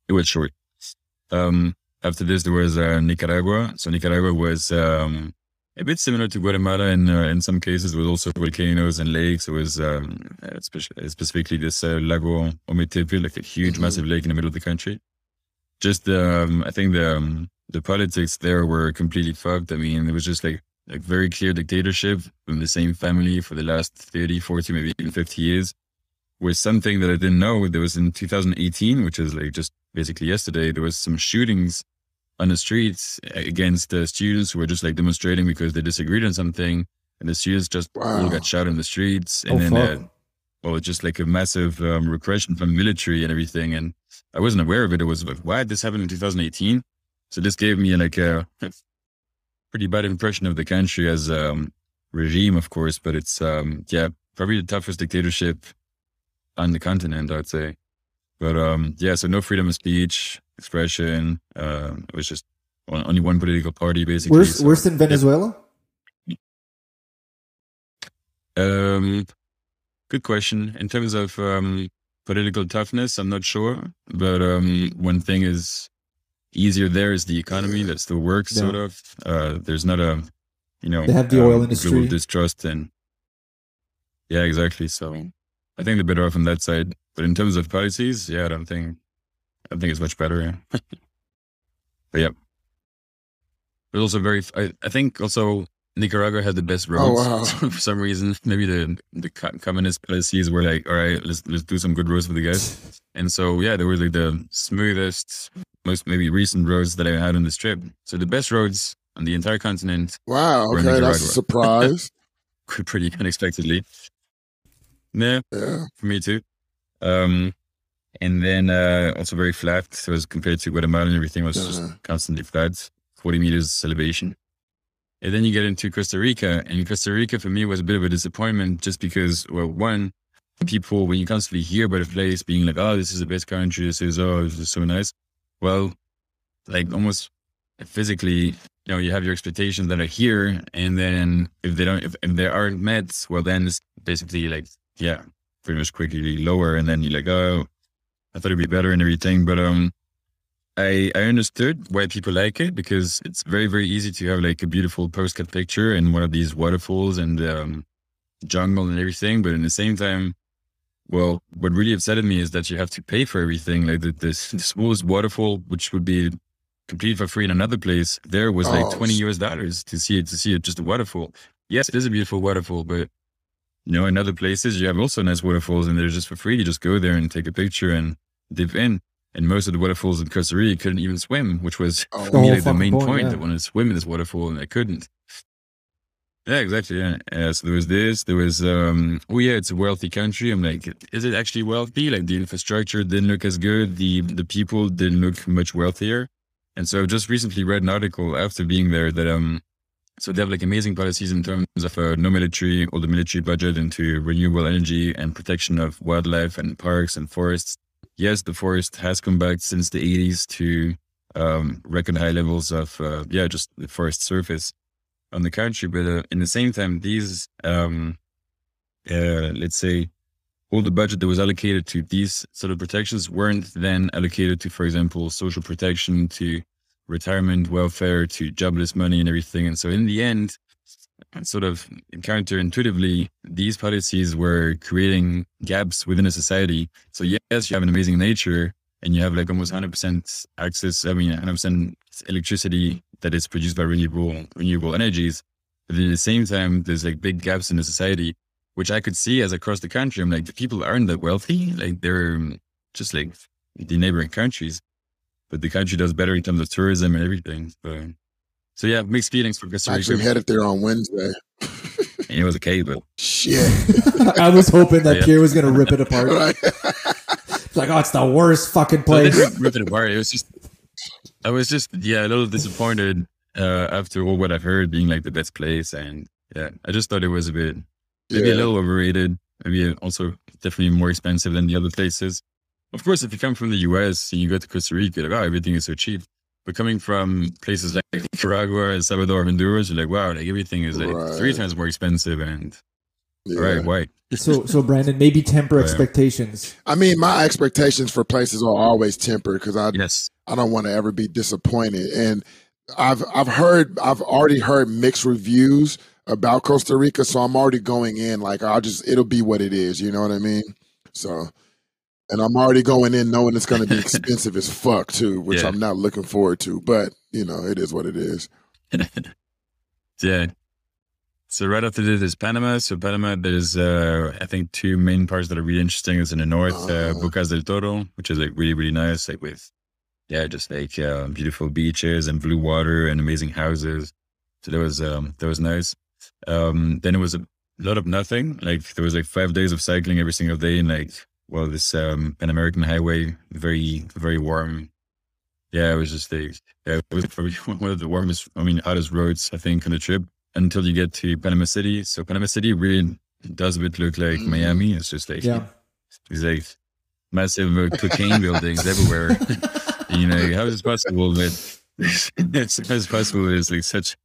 it was short. After this, there was Nicaragua. So Nicaragua was a bit similar to Guatemala in some cases, with also volcanoes and lakes. It was specifically this Lago Ometepe, like a huge, massive lake in the middle of the country. Just I think the politics there were completely fucked. I mean, it was just like very clear dictatorship from the same family for the last 30, 40, maybe even 50 years, was something that I didn't know. There was in 2018, which is like just basically yesterday, there was some shootings on the streets against the students who were just like demonstrating because they disagreed on something. And the students just all got shot in the streets. And then, just like a massive repression from military and everything. And I wasn't aware of it. It was like, why did this happen in 2018? So this gave me like a... pretty bad impression of the country as a regime, of course, but it's, probably the toughest dictatorship on the continent, I'd say. But so no freedom of speech, expression. It was just only one political party, basically. Worse than Venezuela? Yeah. Good question. In terms of political toughness, I'm not sure. But one thing is, easier there is the economy that still works, sort of. There's not a, they have the oil industry. Global distrust and yeah, exactly. So I think they're better off on that side. But in terms of policies, yeah, I don't think it's much better. Yeah. But yeah, but also very. I think also Nicaragua had the best roads for some reason. Maybe the communist policies were like, all right, let's do some good roads for the guys. And so yeah, they were like the smoothest. most maybe recent roads that I had on this trip. So the best roads on the entire continent. Wow. Okay. That's a surprise. Pretty unexpectedly. Yeah. For me too. And then also very flat. So as compared to Guatemala and everything was just constantly flat. 40 meters elevation. And then you get into Costa Rica. And Costa Rica for me was a bit of a disappointment just because, well, one, people, when you constantly hear about a place being like, oh, this is the best country, this is, oh, this is so nice. Well, like almost physically, you know, you have your expectations that are here. And then if they don't, if they aren't met, well, then it's basically like, yeah, pretty much quickly lower. And then you're like, oh, I thought it'd be better and everything. But, I understood why people like it because it's very, very easy to have like a beautiful postcard picture and one of these waterfalls and jungle and everything. But in the same time, well, what really upset me is that you have to pay for everything. Like the smallest waterfall, which would be complete for free in another place, there was like $20 to see it, just a waterfall. Yes, it is a beautiful waterfall, but you know, in other places you have also nice waterfalls and they're just for free. You just go there and take a picture and dip in. And most of the waterfalls in Costa Rica, you couldn't even swim, which was like the main point. I wanted to swim in this waterfall and I couldn't. Yeah, exactly. Yeah. So there was this, it's a wealthy country. I'm like, is it actually wealthy? Like the infrastructure didn't look as good. The people didn't look much wealthier. And so I've just recently read an article after being there that, so they have like amazing policies in terms of no military, all the military budget into renewable energy and protection of wildlife and parks and forests. Yes, the forest has come back since the 80s to record high levels of, just the forest surface on the country. But in the same time, these, let's say, all the budget that was allocated to these sort of protections weren't then allocated to, for example, social protection, to retirement, welfare, to jobless money and everything. And so in the end, sort of counterintuitively, these policies were creating gaps within a society. So yes, you have an amazing nature and you have like almost 100% access. I mean, 100% electricity that is produced by renewable energies. But at the same time, there's like big gaps in the society, which I could see as across the country. I'm like, the people aren't that wealthy. Like they're just like the neighboring countries, but the country does better in terms of tourism and everything. But so yeah, mixed feelings for Costa Rica. I actually headed there on Wednesday. And it was a cable. Shit. I was hoping that Pierre was going to rip it apart. Right. It's like, oh, it's the worst fucking place. No, rip it apart. It was just, I was just a little disappointed after all what I've heard being like the best place. And yeah, I just thought it was a bit, maybe a little overrated. Maybe also definitely more expensive than the other places. Of course, if you come from the US and you go to Costa Rica, you're like, oh, everything is so cheap. But coming from places like Nicaragua, El Salvador, Honduras, you're like, wow, like everything is like 3 times more expensive and white. So Brandon, maybe temper expectations. I mean, my expectations for places are always tempered because I don't want to ever be disappointed. And I've already heard mixed reviews about Costa Rica, so I'm already going in like it'll be what it is, you know what I mean? So. And I'm already going in knowing it's going to be expensive as fuck too, which I'm not looking forward to, but you know, it is what it is. So right after this is Panama. So Panama, there's, I think 2 main parts that are really interesting. It's in the north, Bocas del Toro, which is like really, really nice. Like with, just like, beautiful beaches and blue water and amazing houses. So that was nice. Then it was a lot of nothing. Like there was like 5 days of cycling every single day and like, well, this Pan American Highway, very, very warm. Yeah, it was just it was probably one of the warmest, hottest roads, I think, on the trip until you get to Panama City. So Panama City really does a bit look like Miami. It's just like, it's like massive cocaine buildings everywhere. You know, how is it possible that it's like such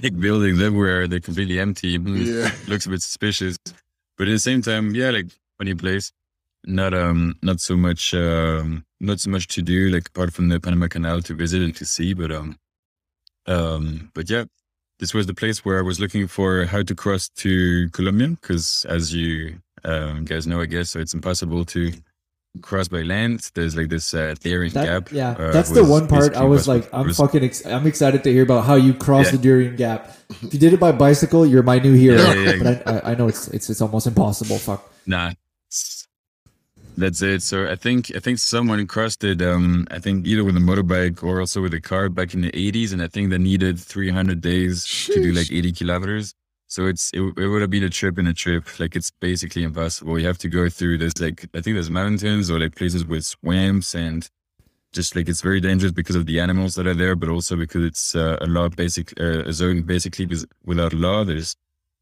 big buildings everywhere? They're completely empty. Looks a bit suspicious. But at the same time, like funny place. Not so much to do, like apart from the Panama Canal to visit and to see, but this was the place where I was looking for how to cross to Colombia, because as you guys know, I guess, so it's impossible to cross by land. There's like this Darien Gap. That's the one part I was like, I'm excited to hear about how you cross the Darien Gap. If you did it by bicycle, you're my new hero. But I know it's almost impossible. Fuck. Nah. That's it. So I think someone crushed it. I think either with a motorbike or also with a car back in the 80s, and I think they needed 300 days to do like 80 kilometers. So it would have been a trip. Like it's basically impossible. You have to go through this, like I think there's mountains or like places with swamps, and just like it's very dangerous because of the animals that are there, but also because it's a zone basically without law. There's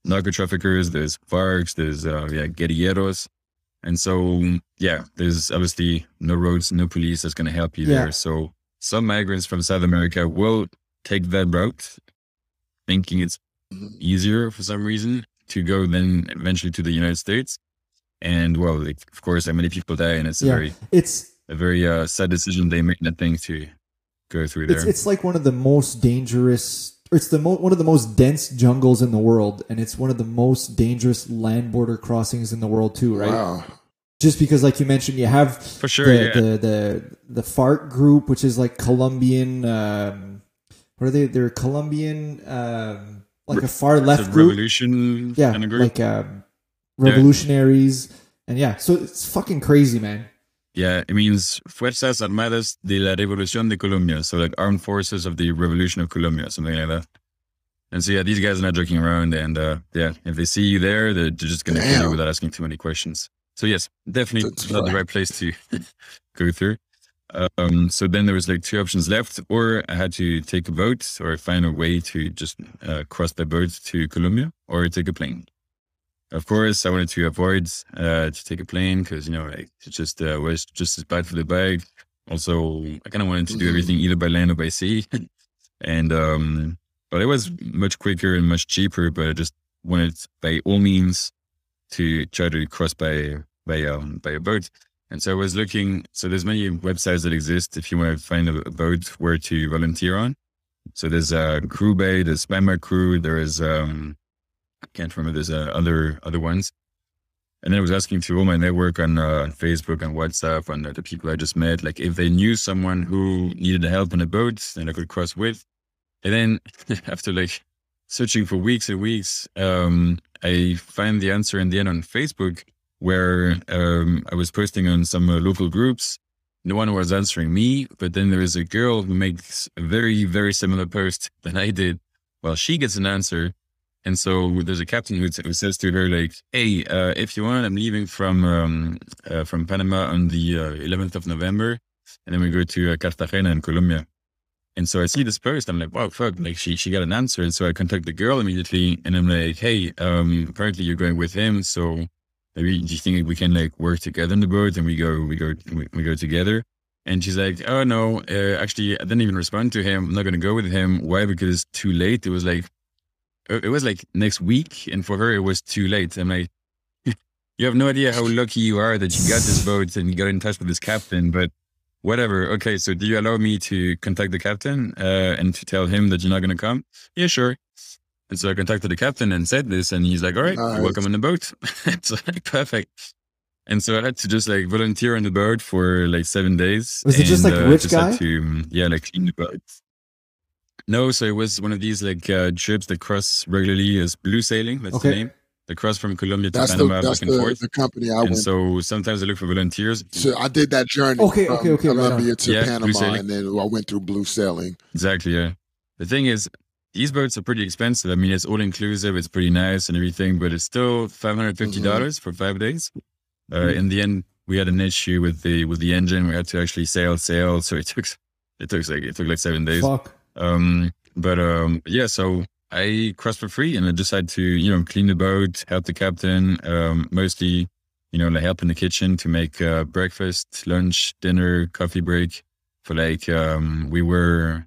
narco traffickers, there's FARCs, there's guerrilleros. And so, yeah, there's obviously no roads, no police that's going to help you there. So some migrants from South America will take that route, thinking it's easier for some reason to go then eventually to the United States. And well, like, of course, many people die, and it's a very sad decision they make, that thing to go through there. It's like one of the most dangerous, or it's one of the most dense jungles in the world, and it's one of the most dangerous land border crossings in the world too, right? Wow. Just because, like you mentioned, you have the FARC group, which is like Colombian. What are they? They're Colombian, like a far left group, revolution, kind of group. Like revolutionaries, and so it's fucking crazy, man. Yeah, it means Fuerzas Armadas de la Revolución de Colombia. So like Armed Forces of the Revolution of Colombia, something like that. And so, these guys are not joking around. And if they see you there, they're just going to kill you without asking too many questions. So yes, definitely not the right place to go through. So then there was like two options left, or I had to take a boat or find a way to just cross by boat to Colombia, or take a plane. Of course, I wanted to avoid to take a plane because, like it just was just as bad for the bike. Also, I kind of wanted to do everything either by land or by sea. And, but it was much quicker and much cheaper, but I just wanted by all means to try to cross by a boat. And so I was looking, so there's many websites that exist if you want to find a boat where to volunteer on. So there's a Crew Bay, there's Spammer Crew, there is, I can't remember. There's other ones. And then I was asking to all my network on Facebook and WhatsApp and the people I just met, like if they knew someone who needed help on a boat and I could cross with. And then after like searching for weeks and weeks, I find the answer in the end on Facebook, where I was posting on some local groups. No one was answering me, but then there is a girl who makes a very, very similar post than I did. Well, she gets an answer. And so there's a captain who says to her, like, hey, if you want, I'm leaving from Panama on the 11th of November. And then we go to Cartagena in Colombia. And so I see this post. I'm like, wow, fuck, like she got an answer. And so I contact the girl immediately. And I'm like, hey, apparently you're going with him. So maybe do you think we can like work together on the boat? And we go together. And she's like, oh, no, actually, I didn't even respond to him. I'm not going to go with him. Why? Because it's too late. It was like next week, and for her, it was too late. I'm like, you have no idea how lucky you are that you got this boat and you got in touch with this captain, but whatever. Okay, so do you allow me to contact the captain and to tell him that you're not going to come? Yeah, sure. And so I contacted the captain and said this, and he's like, all right, you're welcome on the boat. It's like, perfect. And so I had to just like volunteer on the boat for like 7 days. Was it just like rich guy? Like in the boat. No, so it was one of these like trips that cross regularly as Blue Sailing. That's the name. They cross from Colombia to Panama back and forth. The company I went. So sometimes I look for volunteers. So I did that journey from Colombia to Panama, and then I went through Blue Sailing. Exactly, yeah. The thing is, these boats are pretty expensive. I mean, it's all inclusive. It's pretty nice and everything, but it's still $550 for 5 days. In the end, we had an issue with the engine. We had to actually sail. So it took like 7 days. Fuck. So I crossed for free, and I decided to, clean the boat, help the captain, mostly, like help in the kitchen to make, breakfast, lunch, dinner, coffee break for like, we were,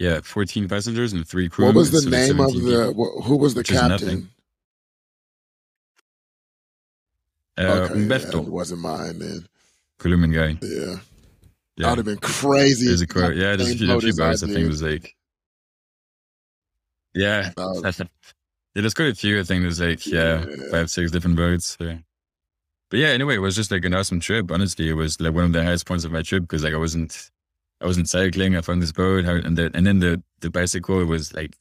14 passengers and 3 crew. What was the name of who was the captain? Umberto. It wasn't mine, man. Colombian guy. Yeah. Yeah. That would have been crazy. There's a few boats. I think it was like, there's quite a few. I think there's like, 5, 6 different boats. So. But yeah, anyway, it was just like an awesome trip. Honestly, it was like one of the highest points of my trip because like I wasn't cycling. I found this boat, and then the bicycle was like,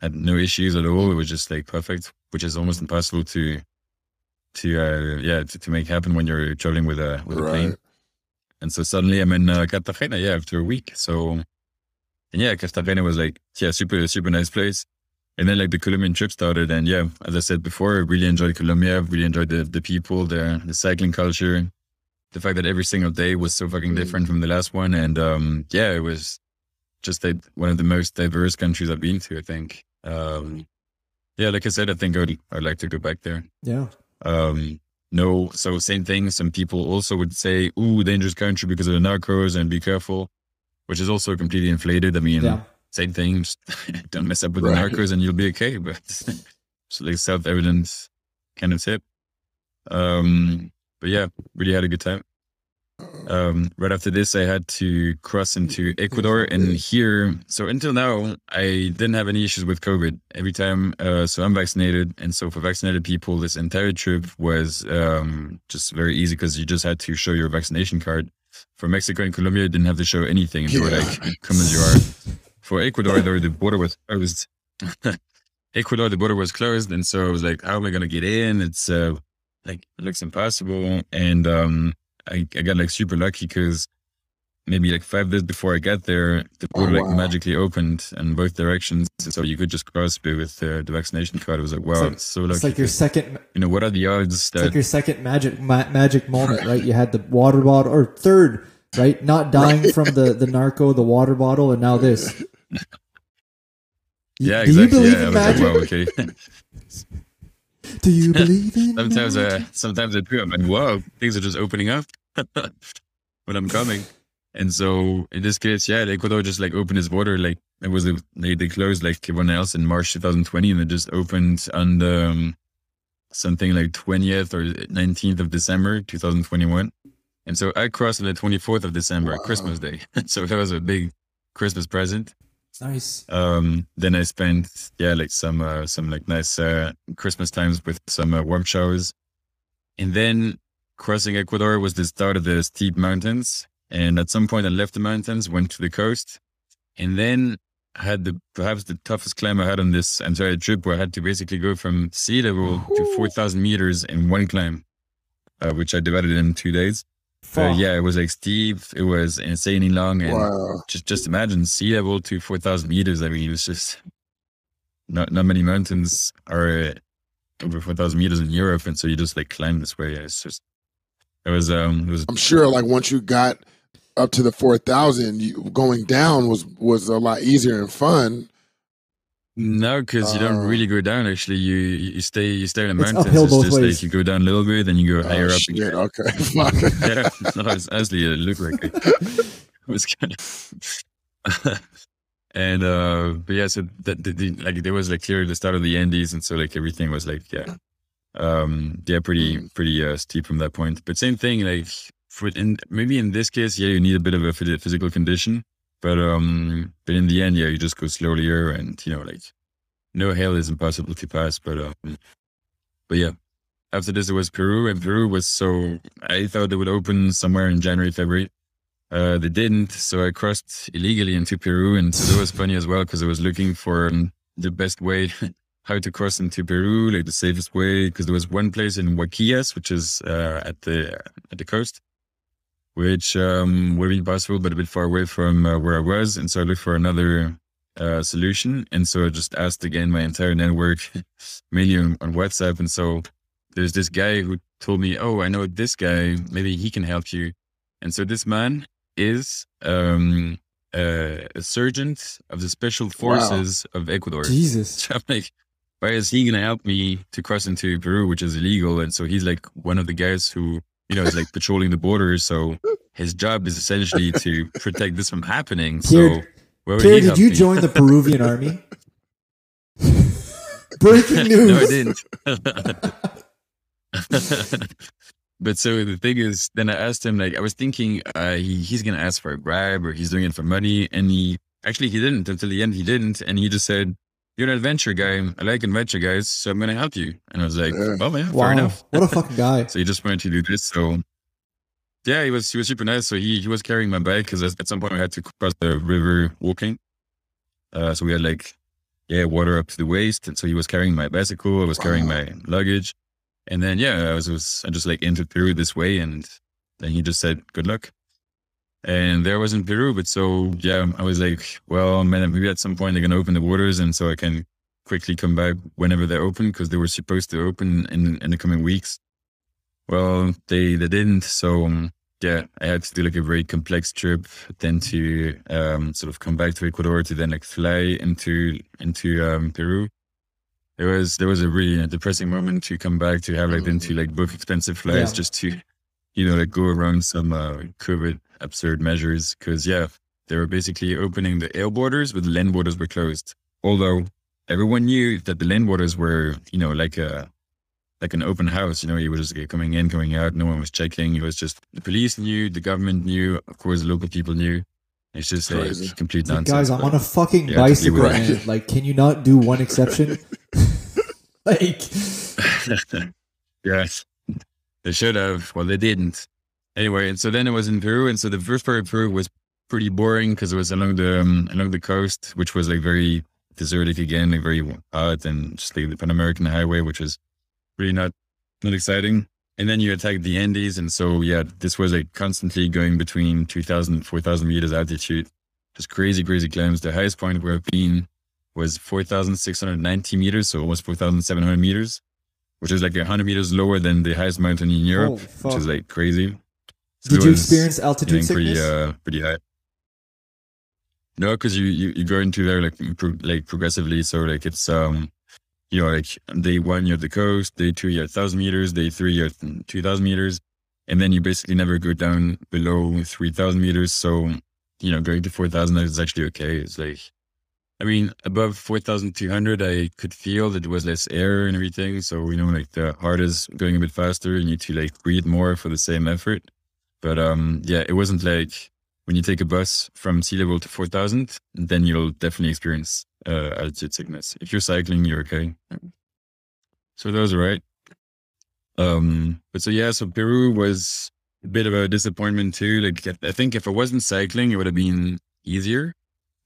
had no issues at all. It was just like perfect, which is almost impossible to to make happen when you're traveling with a plane. And so suddenly I'm in Cartagena, after a week. So, and Cartagena was super, super nice place. And then the Colombian trip started. And as I said before, I really enjoyed Colombia, really enjoyed the people, the cycling culture, the fact that every single day was so fucking different from the last one. And it was just one of the most diverse countries I've been to, I think. Like I said, I think I'd like to go back there. Yeah. No, so same thing. Some people also would say, ooh, dangerous country because of the narcos and be careful, which is also completely inflated. I mean, same thing. Just don't mess up with the narcos and you'll be okay. But it's self-evident kind of tip. But really had a good time. Right after this, I had to cross into Ecuador, and here, so until now, I didn't have any issues with COVID every time. So I'm vaccinated. And so for vaccinated people, this entire trip was just very easy because you just had to show your vaccination card. For Mexico and Colombia, you didn't have to show anything. And they were come as you are. For Ecuador, the border was closed. And so I was how am I going to get in? It's it looks impossible. And, I got super lucky because maybe 5 days before I got there, the border magically opened in both directions. So you could just cross with the vaccination card. It was wow, it's so lucky. It's your second, what are the odds? It's your second magic moment, right? You had the water bottle, or third, right? Not dying from the narco, the water bottle, and now this. Do you believe in magic? Okay. Do you believe in magic? Sometimes I do. I'm wow, things are just opening up when I'm coming. And so in this case, Ecuador just opened its border. It was they closed everyone else in March 2020, and it just opened on the, something 20th or 19th of December 2021. And so I crossed on the 24th of December, Christmas Day. So that was a big Christmas present. Nice. Then I spent some nice Christmas times with some warm showers, and then crossing Ecuador was the start of the steep mountains. And at some point, I left the mountains, went to the coast, and then had perhaps the toughest climb I had on this entire trip, where I had to basically go from sea level to 4,000 meters in one climb, which I divided in 2 days. It was steep. It was insanely long, and just imagine sea level to 4,000 meters. I mean, it was just not many mountains are over 4,000 meters in Europe, and so you just climb this way. It's just it was. I'm sure once you got up to the 4,000, going down was a lot easier and fun. No, because you don't really go down. Actually, you stay in the mountains. It's just ways. You go down a little bit, then you go higher up. Shit, okay. It's actually a look like it was kind of. And so there was clearly the start of the Andes, and so everything was pretty steep from that point. But same thing, maybe in this case, you need a bit of a physical condition. But in the end, you just go slowlier, and no hill is impossible to pass. But after this, it was Peru, and Peru was I thought they would open somewhere in January, February. They didn't, so I crossed illegally into Peru, and so that was funny as well because I was looking for the best way how to cross into Peru, the safest way, because there was one place in Huaquillas, which is at the coast, which would be possible, but a bit far away from where I was. And so I looked for another solution. And so I just asked again my entire network, mainly on WhatsApp. And so there's this guy who told me, oh, I know this guy, maybe he can help you. And so this man is a surgeon of the Special Forces of Ecuador. Jesus. So I'm why is he going to help me to cross into Peru, which is illegal? And so he's one of the guys who, it's patrolling the border. So his job is essentially to protect this from happening. So Pierre, did you join the Peruvian army? Breaking news. No, I didn't. But so the thing is, then I asked him, I was thinking he's going to ask for a bribe or he's doing it for money. And he didn't until the end. He didn't. And he just said, you're an adventure guy. I like adventure guys, so I'm going to help you. And I was fair enough. What a fucking guy. So he just wanted to do this. So he was super nice. So he was carrying my bike because at some point I had to cross the river walking. So we had water up to the waist. And so he was carrying my bicycle. I was carrying my luggage. And then, yeah, I just like entered Peru this way. And then he just said, good luck. And there I was in Peru. But so, yeah, I was like, well, man, maybe at some point they're going to open the waters. And so I can quickly come back whenever they're open, because they were supposed to open in the coming weeks. Well, they didn't. So yeah, I had to do like a very complex trip then to sort of come back to Ecuador to then like fly into Peru. There was a really depressing moment to come back to have like then to like book expensive flights just to, you know, like go around some COVID absurd measures. Cause yeah, they were basically opening the air borders, but the land borders were closed. Although everyone knew that the land borders were, you know, like an open house, you know, you were just coming in, going out. No one was checking. It was just the police knew, the government knew, of course, local people knew. It's just a complete nonsense. Guys, I'm on a fucking bicycle, man. Like, can you not do one exception? Like, yes, they should have. Well, they didn't. Anyway, and so then it was in Peru, and so the first part of Peru was pretty boring because it was along the coast, which was like very desertic again, like very hot, and just like the Pan American Highway, which was really not exciting. And then you attack the Andes. And so, yeah, this was like constantly going between 2,000 and 4,000 meters altitude. Just crazy, crazy climbs. The highest point where I've been was 4,690 meters. So almost 4,700 meters, which is like 100 meters lower than the highest mountain in Europe, which is like crazy. So did you experience altitude sickness? Pretty high. No, because you go into there like progressively. So like it's... you know, like day one, you're at the coast, day two, you're at 1,000 meters, day three, you're at 2,000 meters. And then you basically never go down below 3,000 meters. So, you know, going to 4,000 is actually okay. It's like, I mean, above 4,200, I could feel that there was less air and everything. So, you know, like the heart is going a bit faster. You need to like breathe more for the same effort. But yeah, it wasn't like when you take a bus from sea level to 4,000, then you'll definitely experience altitude sickness. If you're cycling, you're okay. So that was all right. But so yeah, so Peru was a bit of a disappointment too. Like I think if I wasn't cycling, it would have been easier.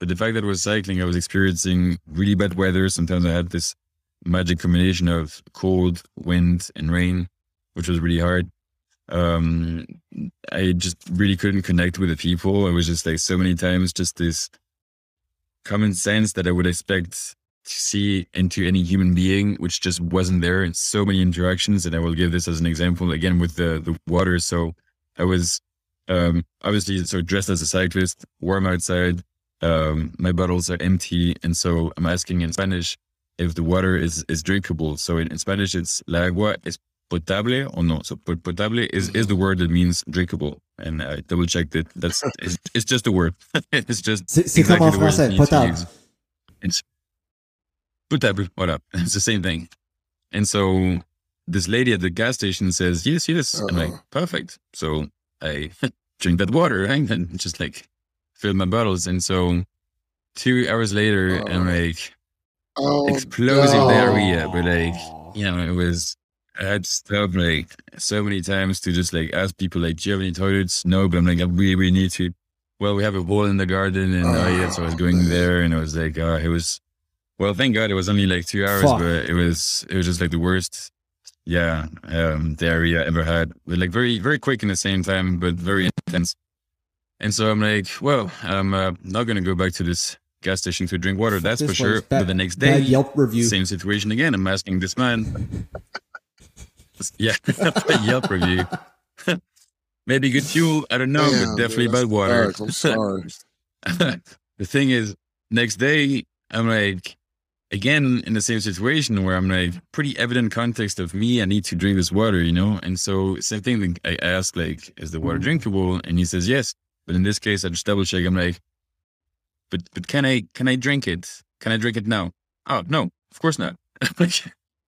But the fact that I was cycling, I was experiencing really bad weather. Sometimes I had this magic combination of cold, wind, and rain, which was really hard. I just really couldn't connect with the people. I was just like so many times just this common sense that I would expect to see into any human being, which just wasn't there in so many interactions. And I will give this as an example again with the water. So I was obviously so dressed as a cyclist, warm outside, my bottles are empty. And so I'm asking in Spanish if the water is drinkable. So in Spanish, it's la agua es potable or no. So potable is the word that means drinkable. And I double checked it. That's it's just a word. It's just exactly the word you need to use. It's potable. What up? It's the same thing. And so this lady at the gas station says, yes. I'm like, perfect. So I drink that water, right? And just like fill my bottles. And so 2 hours later, I'm like explosive diarrhea. But like, you know, it was... I had stopped like so many times to just like ask people like, do you have any toilets? No, but I'm like, I really need to. Well, we have a hole in the garden, and yeah, so I was going there, and I was like, it was, well, thank God it was only like 2 hours, but it was just like the worst, diarrhea I ever had. But like very, very quick in the same time, but very intense. And so I'm like, well, I'm not gonna go back to this gas station to drink water, that's for sure. But the next day, Yelp review, same situation again. I'm asking this man. Yeah, Yelp review. Maybe good fuel, I don't know, but definitely bad water. I'm sorry. The thing is, next day, I'm like, again, in the same situation where I'm like, pretty evident context of me, I need to drink this water, you know? And so same thing, I asked like, is the water drinkable? And he says, yes. But in this case, I just double check. I'm like, but can I drink it? Can I drink it now? Oh, no, of course not. Like,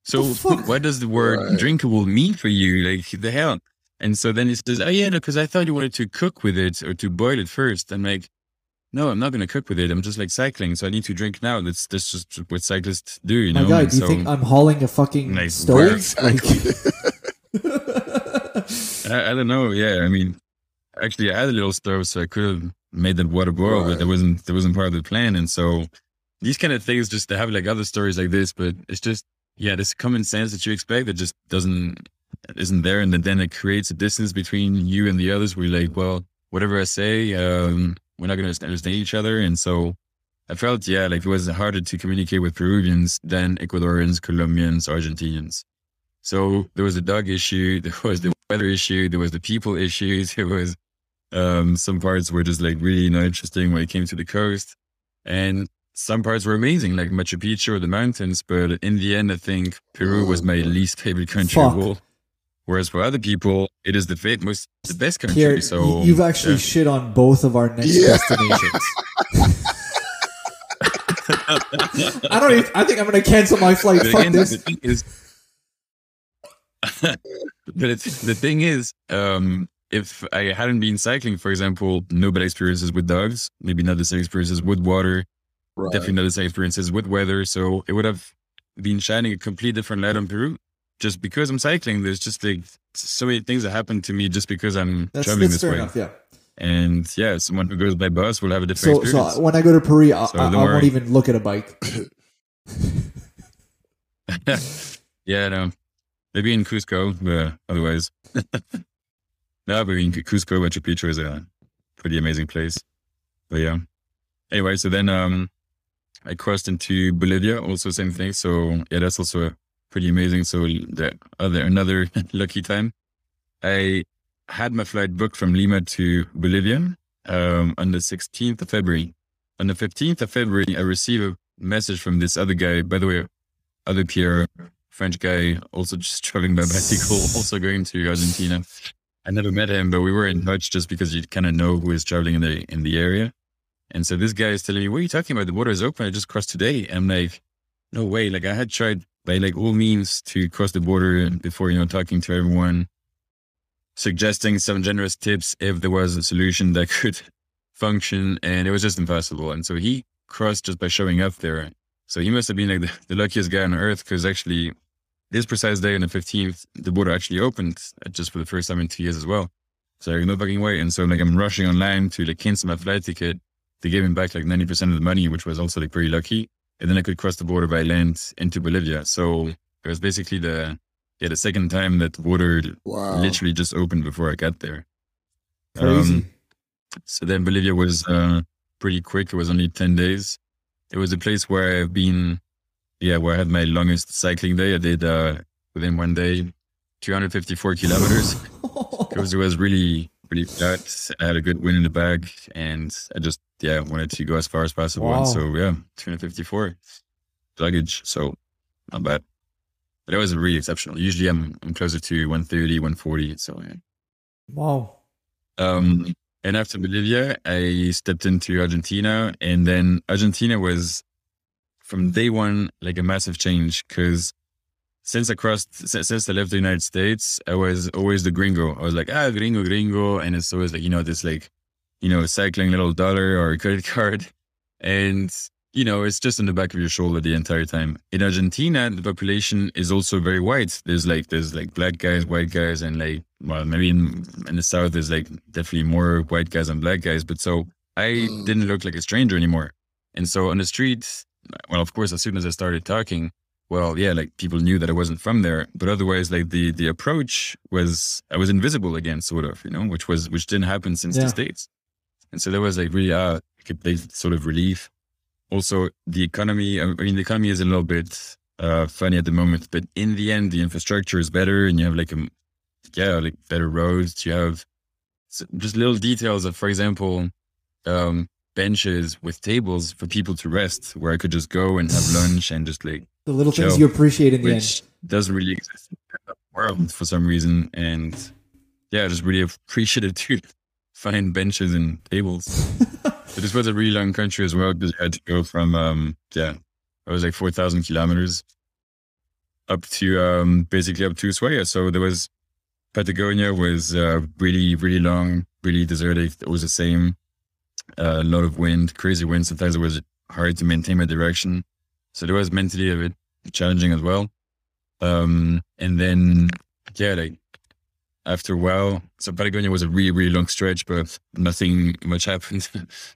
so what does the word drinkable mean for you? Like the hell? And so then he says, oh yeah, no, because I thought you wanted to cook with it or to boil it first. I'm like, no, I'm not going to cook with it. I'm just like cycling. So I need to drink now. That's just what cyclists do, you know? My God, do you think I'm hauling a fucking stove? Exactly. I don't know. Yeah. I mean, actually I had a little stove, so I could have made that water boil, but it wasn't part of the plan. And so these kind of things, just to have like other stories like this, but it's just, yeah, this common sense that you expect that just doesn't that isn't there. And then it creates a distance between you and the others. We're like, well, whatever I say, we're not going to understand each other. And so I felt, yeah, like it was harder to communicate with Peruvians than Ecuadorians, Colombians, Argentinians. So there was the dog issue, there was the weather issue, there was the people issue, there was some parts were just like really not interesting when it came to the coast. And some parts were amazing, like Machu Picchu or the mountains. But in the end, I think Peru was my least favorite country of all. Whereas for other people, it is the best country. Pierre, so you've actually shit on both of our next destinations. I think I'm going to cancel my flight. But the thing is, if I hadn't been cycling, for example, no bad experiences with dogs, maybe not the same experiences with water, definitely not the same experiences with weather. So it would have been shining a complete different light on Peru. Just because I'm cycling, there's just like so many things that happen to me just because I'm traveling this way. Enough, yeah. And yeah, someone who goes by bus will have a different experience. So when I go to Peru, I won't even look at a bike. Yeah, no. Maybe in Cusco, but otherwise. No, but in Cusco, Machu Picchu is a pretty amazing place. But yeah. Anyway, so then I crossed into Bolivia, also same thing. So yeah, that's also pretty amazing. So that another lucky time. I had my flight booked from Lima to Bolivia on the 16th of February. On the 15th of February, I received a message from this other guy, by the way, other Pierre, French guy, also just traveling by bicycle, also going to Argentina. I never met him, but we were in touch just because you kind of know who is traveling in the area. And so this guy is telling me, what are you talking about? The border is open. I just crossed today. And I'm like, no way. Like I had tried by like all means to cross the border before, you know, talking to everyone, suggesting some generous tips if there was a solution that could function, and it was just impossible. And so he crossed just by showing up there. So he must have been like the luckiest guy on earth, because actually this precise day on the 15th, the border actually opened just for the first time in 2 years as well. So there's no fucking way. And so like I'm rushing online to like cancel my flight ticket. They gave him back like 90% of the money, which was also like pretty lucky. And then I could cross the border by land into Bolivia. So it was basically the second time that the border literally just opened before I got there. Crazy. So then Bolivia was pretty quick. It was only 10 days. It was a place where I've been, where I had my longest cycling day. I did within one day, 254 kilometers. Because it was really, really flat. I had a good wind in the bag, and I just, wanted to go as far as possible. Wow. And so, 254 luggage. So not bad. But it was really exceptional. Usually I'm closer to 130, 140. So, yeah. Wow. And after Bolivia, I stepped into Argentina. And then Argentina was, from day one, like a massive change. Because since I left the United States, I was always the gringo. I was like, gringo. And it's always like, this like, cycling little dollar or a credit card. And it's just on the back of your shoulder the entire time. In Argentina, the population is also very white. There's like black guys, white guys, and like, well, maybe in the South, there's like definitely more white guys than black guys. But so I didn't look like a stranger anymore. And so on the streets, well, of course, as soon as I started talking, like people knew that I wasn't from there. But otherwise, like the approach was, I was invisible again, sort of, which didn't happen since the States. And so there was like really a sort of relief. Also, the economy is a little bit funny at the moment, but in the end, the infrastructure is better, and you have like better roads. You have just little details of, for example, benches with tables for people to rest, where I could just go and have lunch and just like the little things you appreciate in the end, which doesn't really exist in the world for some reason. And just really appreciative to find benches and tables. But this was a really long country as well, because I had to go from, I was like 4,000 kilometers up to Ushuaia. So there was, Patagonia was really, really long, really deserted. It was the same, a lot of wind, crazy wind. Sometimes it was hard to maintain my direction. So there was mentally a bit challenging as well. And then, after a while, so Patagonia was a really, really long stretch, but nothing much happened.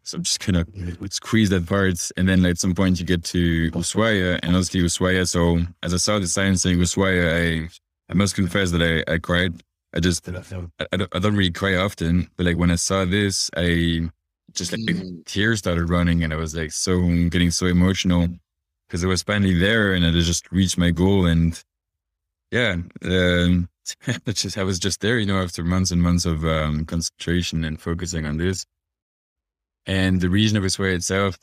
So I'm just gonna squeeze that part. And then at some point you get to Ushuaia, and honestly Ushuaia. So as I saw the sign saying Ushuaia, I I must confess that I cried. I don't really cry often, but like when I saw this, I just like tears started running, and I was like getting so emotional because I was finally there and I just reached my goal. And yeah, I was just there, you know, after months and months of concentration and focusing on this. And the region of Ushuaia itself,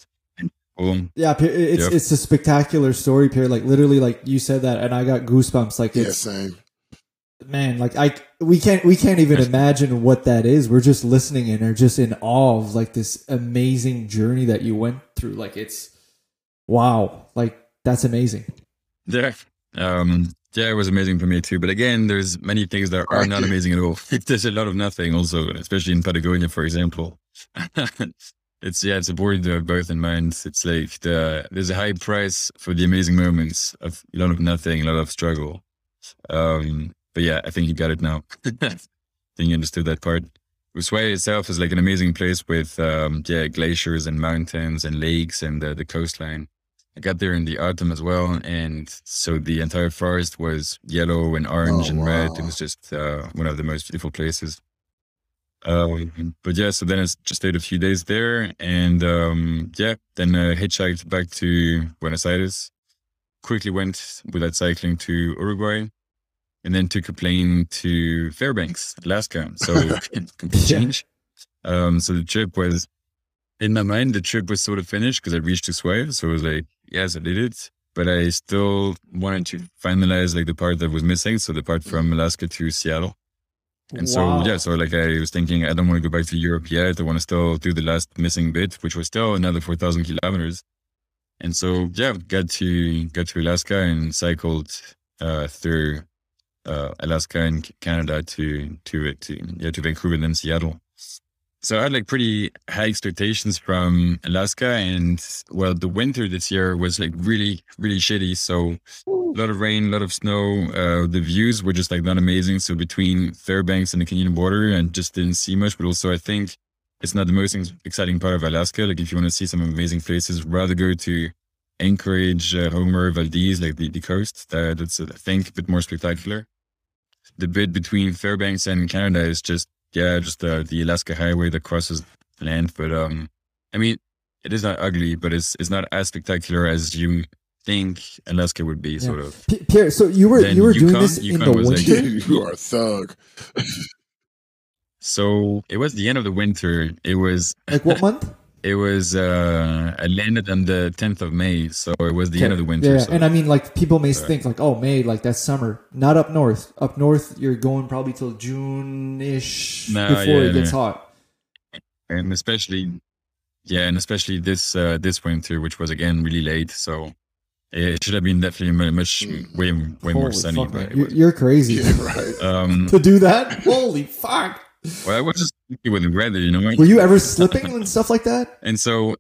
it's a spectacular story, Pierre. Like literally, like you said that, and I got goosebumps. Like it's same. Man, like we can't even imagine what that is. We're just listening and are just in awe of like this amazing journey that you went through. Like it's wow, like that's amazing. Yeah, it was amazing for me too. But again, there's many things that are not amazing at all. There's a lot of nothing, also, especially in Patagonia, for example. It's important to have both in mind. It's like there's a high price for the amazing moments of a lot of nothing, a lot of struggle. But yeah, I think you got it now. I think you understood that part. Ushuaia itself is like an amazing place with glaciers and mountains and lakes and the coastline. I got there in the autumn as well. And so the entire forest was yellow and orange and red. It was just one of the most beautiful places. But yeah, so then I just stayed a few days there. And then I hitchhiked back to Buenos Aires. Quickly went without cycling to Uruguay. And then took a plane to Fairbanks, Alaska. So complete change. So the trip was, in my mind, the trip was sort of finished because I reached Ushuaia. So I was like, yes, I did it. But I still wanted to finalize like the part that was missing. So the part from Alaska to Seattle. And I was thinking, I don't want to go back to Europe yet. I want to still do the last missing bit, which was still another 4,000 kilometers. And so, got to Alaska and cycled through Alaska and Canada to Vancouver and then Seattle. So I had like pretty high expectations from Alaska, and well, the winter this year was like really, really shitty. So a lot of rain, a lot of snow. The views were just like not amazing. So between Fairbanks and the Canadian border, I just didn't see much. But also I think it's not the most exciting part of Alaska. Like if you want to see some amazing places, rather go to Anchorage, Homer, Valdez, like the coast. That's I think a bit more spectacular. The bit between Fairbanks and Canada is just the Alaska highway that crosses land. But, I mean, it is not ugly, but it's not as spectacular as you think Alaska would be, sort of. Pierre, so you were doing this in the winter? Like, you are a thug. So it was the end of the winter. It was... Like what month? It was, I landed on the 10th of May, so it was the end of the winter. Yeah, so. And I mean, like, people may think, like, oh, May, like, that's summer. Not up north. Up north, you're going probably till June-ish before it gets hot. And especially this winter, which was, again, really late, so it should have been definitely much, way more sunny. But you're crazy. Yeah, right. To do that? Holy fuck! Well, I was just thinking with the weather, you know. Were you ever slipping and stuff like that? And so,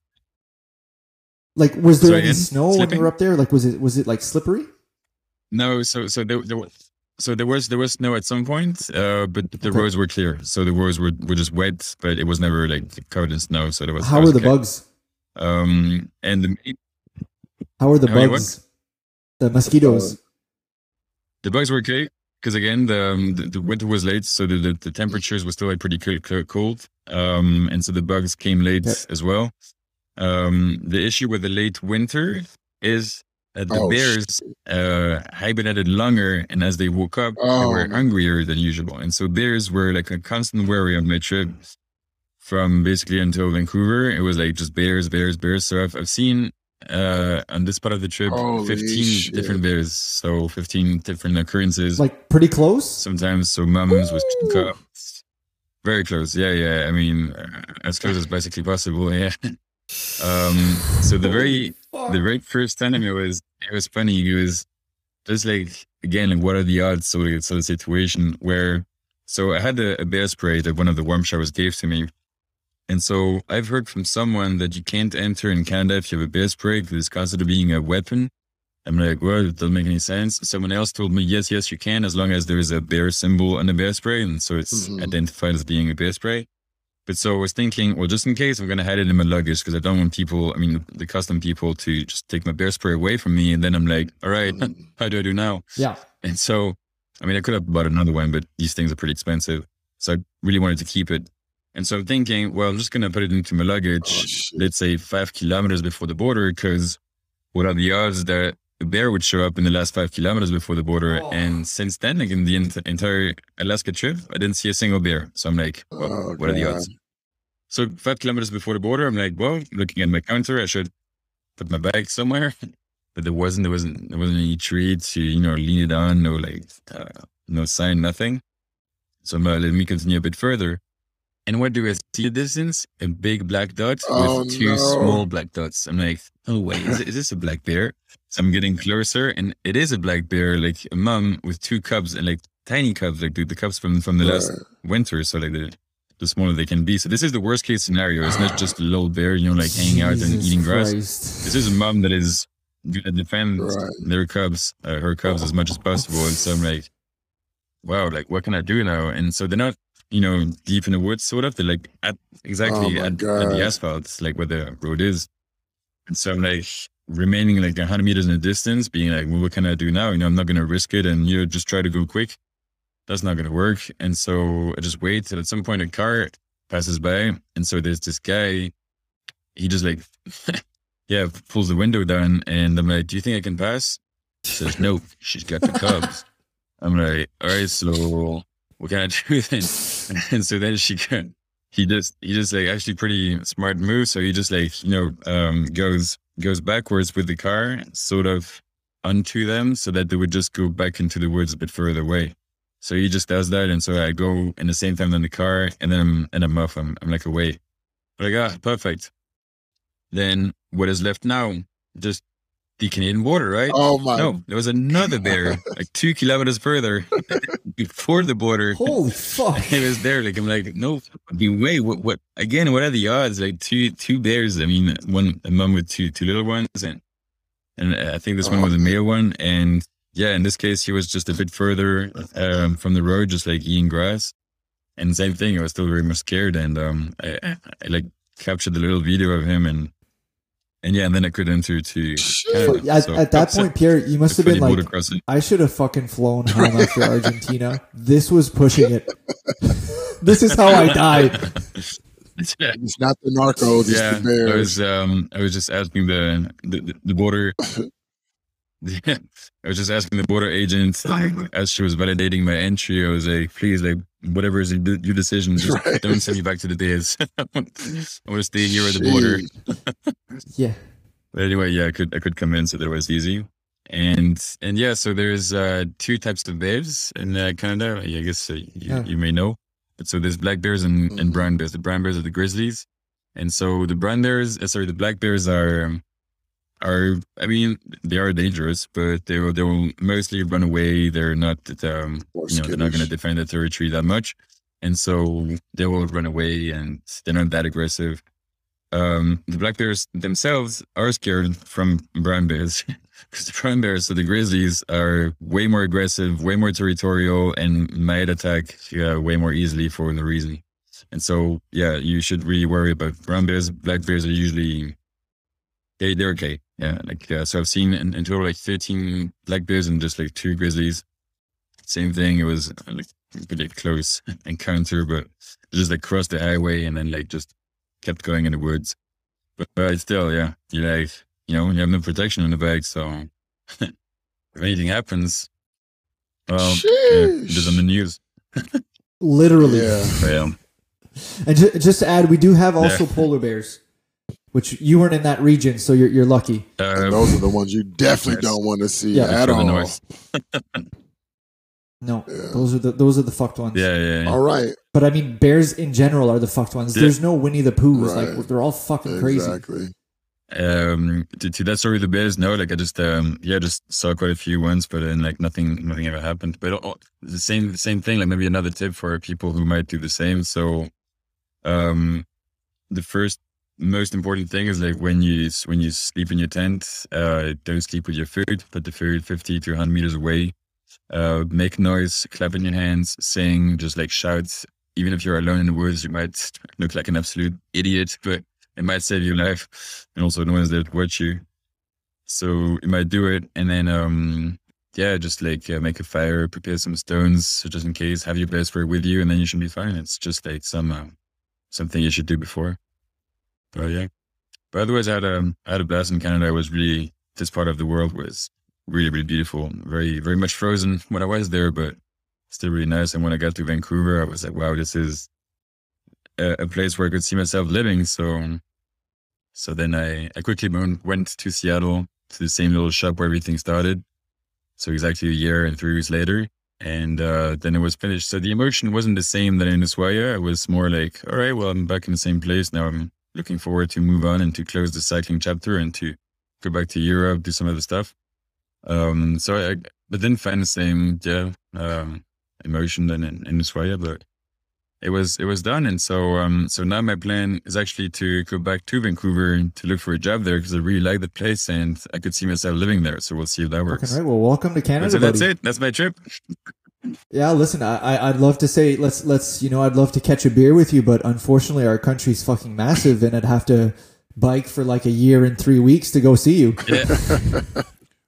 like, was there any snow when you were up there? Like, was it like slippery? No, there was snow at some point, but the roads were clear, so the roads were just wet, but it was never like covered in snow. So there was. How were the bugs? How were the bugs? The mosquitoes. The bugs were okay. Because again, the winter was late, so the temperatures were still like pretty cold, and so the bugs came late as well. The issue with the late winter is that the bears hibernated longer, and as they woke up, they were hungrier than usual. And so bears were like a constant worry on my trip from basically until Vancouver. It was like just bears, bears, bears. So I've seen... on this part of the trip, 15 different bears, so 15 different occurrences. Like pretty close? Sometimes, so Mama's was very close, yeah. I mean, as close as basically possible, yeah. So the very first time it was funny, it was just like, again, like what are the odds? So it's a situation where, so I had a bear spray that one of the warm showers gave to me. And so I've heard from someone that you can't enter in Canada if you have a bear spray because it's considered being a weapon. I'm like, well, it doesn't make any sense. Someone else told me, yes, you can, as long as there is a bear symbol on the bear spray. And so it's identified as being a bear spray. But so I was thinking, well, just in case, I'm going to hide it in my luggage because I don't want people, I mean, the custom people to just take my bear spray away from me. And then I'm like, all right, how do I do now? Yeah. And so I mean, I could have bought another one, but these things are pretty expensive. So I really wanted to keep it. And so I'm thinking, well, I'm just going to put it into my luggage, let's say 5 kilometers before the border, because what are the odds that a bear would show up in the last 5 kilometers before the border? Oh. And since then, like in the entire Alaska trip, I didn't see a single bear. So I'm like, well, what are the odds? So 5 kilometers before the border, I'm like, well, looking at my counter, I should put my bag somewhere. But there wasn't any tree to, you know, lean it on, no like, no sign, nothing. So let me continue a bit further. And what do I see? The distance, a big black dot with two small black dots. I'm like, oh wait, is this a black bear? So I'm getting closer, and it is a black bear, like a mom with two cubs, and like tiny cubs, like the cubs from the last winter. So like the smaller they can be. So this is the worst case scenario. It's not just a little bear, you know, like hanging out and eating grass. This is a mom that is gonna defend their cubs, her cubs, as much as possible. And so I'm like, wow, like what can I do now? And so they're not, you know, deep in the woods, sort of. They're like at the asphalt, like where the road is. And so I'm like remaining like 100 meters in the distance, being like, well, what can I do now? You know, I'm not going to risk it. And you know, just try to go quick. That's not going to work. And so I just wait till at some point a car passes by. And so there's this guy, he just like, yeah, pulls the window down. And I'm like, do you think I can pass? He says, nope, she's got the cubs. I'm like, all right, so what can I do then? And so then he just like actually pretty smart move. So he just like, you know, goes backwards with the car sort of onto them so that they would just go back into the woods a bit further away. So he just does that. And so I go in the same time than the car, and then I'm off. I'm like away. I'm like, perfect. Then what is left now? Just the Canadian border, right? Oh my. No, there was another bear like 2 kilometers further before the border. Holy fuck. It was there. Like, I'm like, no fucking way. What, again, what are the odds? Like two bears. I mean, one, a mom with two little ones. And I think this one was a male one. And yeah, in this case, he was just a bit further from the road, just like eating grass. And same thing. I was still very much scared. And I like captured the little video of him and yeah, and then I couldn't to Canada, at that point, Pierre, you must have been like, I should have fucking flown home after Argentina. This was pushing it. This is how I died. It's not the narcos. Yeah, the bears. I was just asking the border. Yeah, I was just asking the border agent as she was validating my entry. I was like, please, like, whatever is your decision, just don't send me back to the days. I want to stay here at the border. Yeah. But anyway, yeah, I could come in, so that was easy. And yeah, so there's two types of bears in Canada. I guess you may know. But so there's black bears and brown bears. The brown bears are the grizzlies, and so the brown bears, the black bears are, I mean, they are dangerous, but they will mostly run away. They're not they're not going to defend their territory that much, and so they will run away, and they're not that aggressive. The black bears themselves are scared from brown bears because the brown bears, so the grizzlies, are way more aggressive, way more territorial, and might attack way more easily for no reason. And so yeah, you should really worry about brown bears. Black bears are usually they're okay. Yeah, like so I've seen in total like 13 black bears and just like 2 grizzlies. Same thing. It was like a pretty close encounter, but just like crossed the highway and then like just kept going in the woods. But still, yeah, you're like, you know, you have no protection in the bag, so if anything happens, well, yeah, it is on the news. Literally. Yeah. Yeah. And just to add, we do have also polar bears, which you weren't in that region, so you're lucky. And those are the ones you definitely don't want to see at all. No, those are the fucked ones. Yeah. All right. But I mean, bears in general are the fucked ones. Yeah. There's no Winnie the Poohs. Right. Like, they're all fucking crazy. Exactly. To that story, the bears. No, like I just just saw quite a few ones, but then like nothing ever happened. But the same thing. Like maybe another tip for people who might do the same. So, the first most important thing is like when you sleep in your tent, don't sleep with your food. Put the food 50 to 100 meters away. Make noise, clap in your hands, sing, just like shout. Even if you're alone in the woods, you might look like an absolute idiot, but it might save your life and also the ones that watch you. So you might do it. And then yeah, just like make a fire, prepare some stones just in case, have your blasphemy with you, and then you should be fine. It's just like something you should do before. But yeah, but otherwise I had a blast in Canada. This part of the world was really, really beautiful. Very, very much frozen when I was there, but still really nice. And when I got to Vancouver, I was like, wow, this is a place where I could see myself living. So then I quickly went to Seattle, to the same little shop where everything started. So exactly a year and 3 weeks later. And then it was finished. So the emotion wasn't the same that in Ushuaia. It was more like, all right, well, I'm back in the same place. Now I'm looking forward to move on and to close the cycling chapter and to go back to Europe, do some other stuff. But then find the same emotion than in Ushuaia, but it was done. And so now my plan is actually to go back to Vancouver to look for a job there, because I really like the place and I could see myself living there. So we'll see if that works. All right, well, welcome to Canada. So that's it. That's my trip. Yeah, listen, I'd love to say let's I'd love to catch a beer with you, but unfortunately our country's fucking massive, and I'd have to bike for like a year and 3 weeks to go see you. Yeah.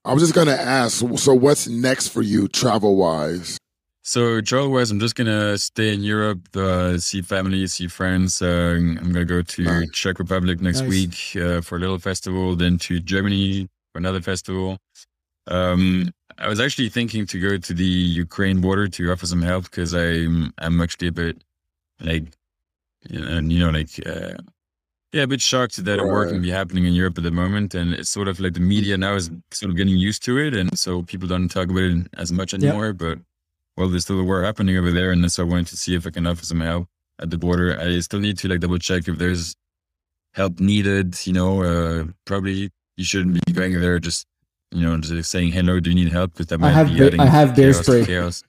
I was just going to ask, so what's next for you travel-wise? So travel-wise, I'm just going to stay in Europe, see family, see friends. I'm going to go to Czech Republic next week for a little festival, then to Germany for another festival. I was actually thinking to go to the Ukraine border to offer some help, because I'm actually a bit like, a bit shocked that war can be happening in Europe at the moment. And it's sort of like the media now is sort of getting used to it. And so people don't talk about it as much anymore. Yep. But, well, there's still a war happening over there. And so I wanted to see if I can offer some help at the border. I still need to double check if there's help needed. Probably you shouldn't be going there just, just saying, hello, do you need help? Because that might be adding chaos.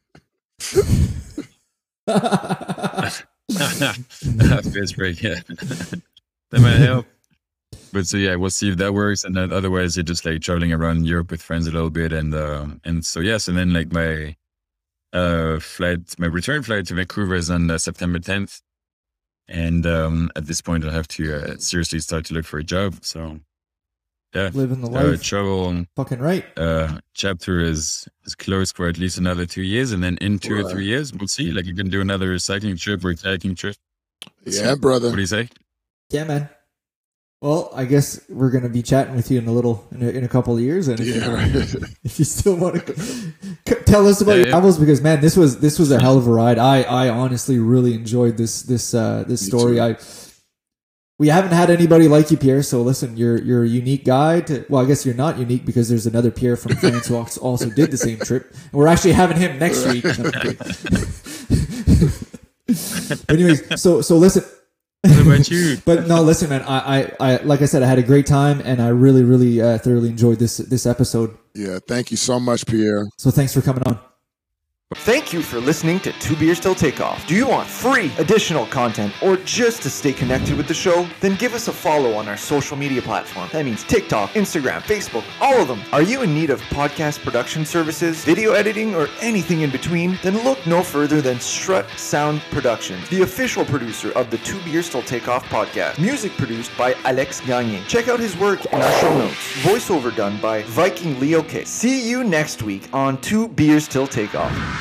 Bear spray, yeah. That might help. But so yeah, we'll see if that works. And then otherwise you're just like traveling around Europe with friends a little bit. And so yes, and then like my my return flight to Vancouver is on September 10th. And at this point I'll have to seriously start to look for a job. So yeah. Living the life. Travel fucking right. Chapter is closed for at least another 2 years, and then in 2 or 3 years we'll see. Like you can do another cycling trip or hiking trip. Yeah, so, brother. What do you say? Yeah, man. Well, I guess we're going to be chatting with you in a couple of years, and if you still want to tell us about your travels, because man, this was a hell of a ride. I honestly really enjoyed this story. Too. We haven't had anybody like you, Pierre. So listen, you're a unique guy. Well, I guess you're not unique, because there's another Pierre from France who also did the same trip, and we're actually having him next week. Anyways, so listen. What about you? But no, listen, man. I like I said, I had a great time, and I really, really thoroughly enjoyed this episode. Yeah, thank you so much, Pierre. So thanks for coming on. Thank you for listening to Two Beers Till Takeoff. Do you want free additional content or just to stay connected with the show? Then give us a follow on our social media platform. That means TikTok, Instagram, Facebook, all of them. Are you in need of podcast production services, video editing, or anything in between? Then look no further than Strut Sound Productions, the official producer of the Two Beers Till Takeoff podcast. Music produced by Alex Gagnon. Check out his work in our show notes. Voiceover done by Viking Leo K. See you next week on Two Beers Till Takeoff.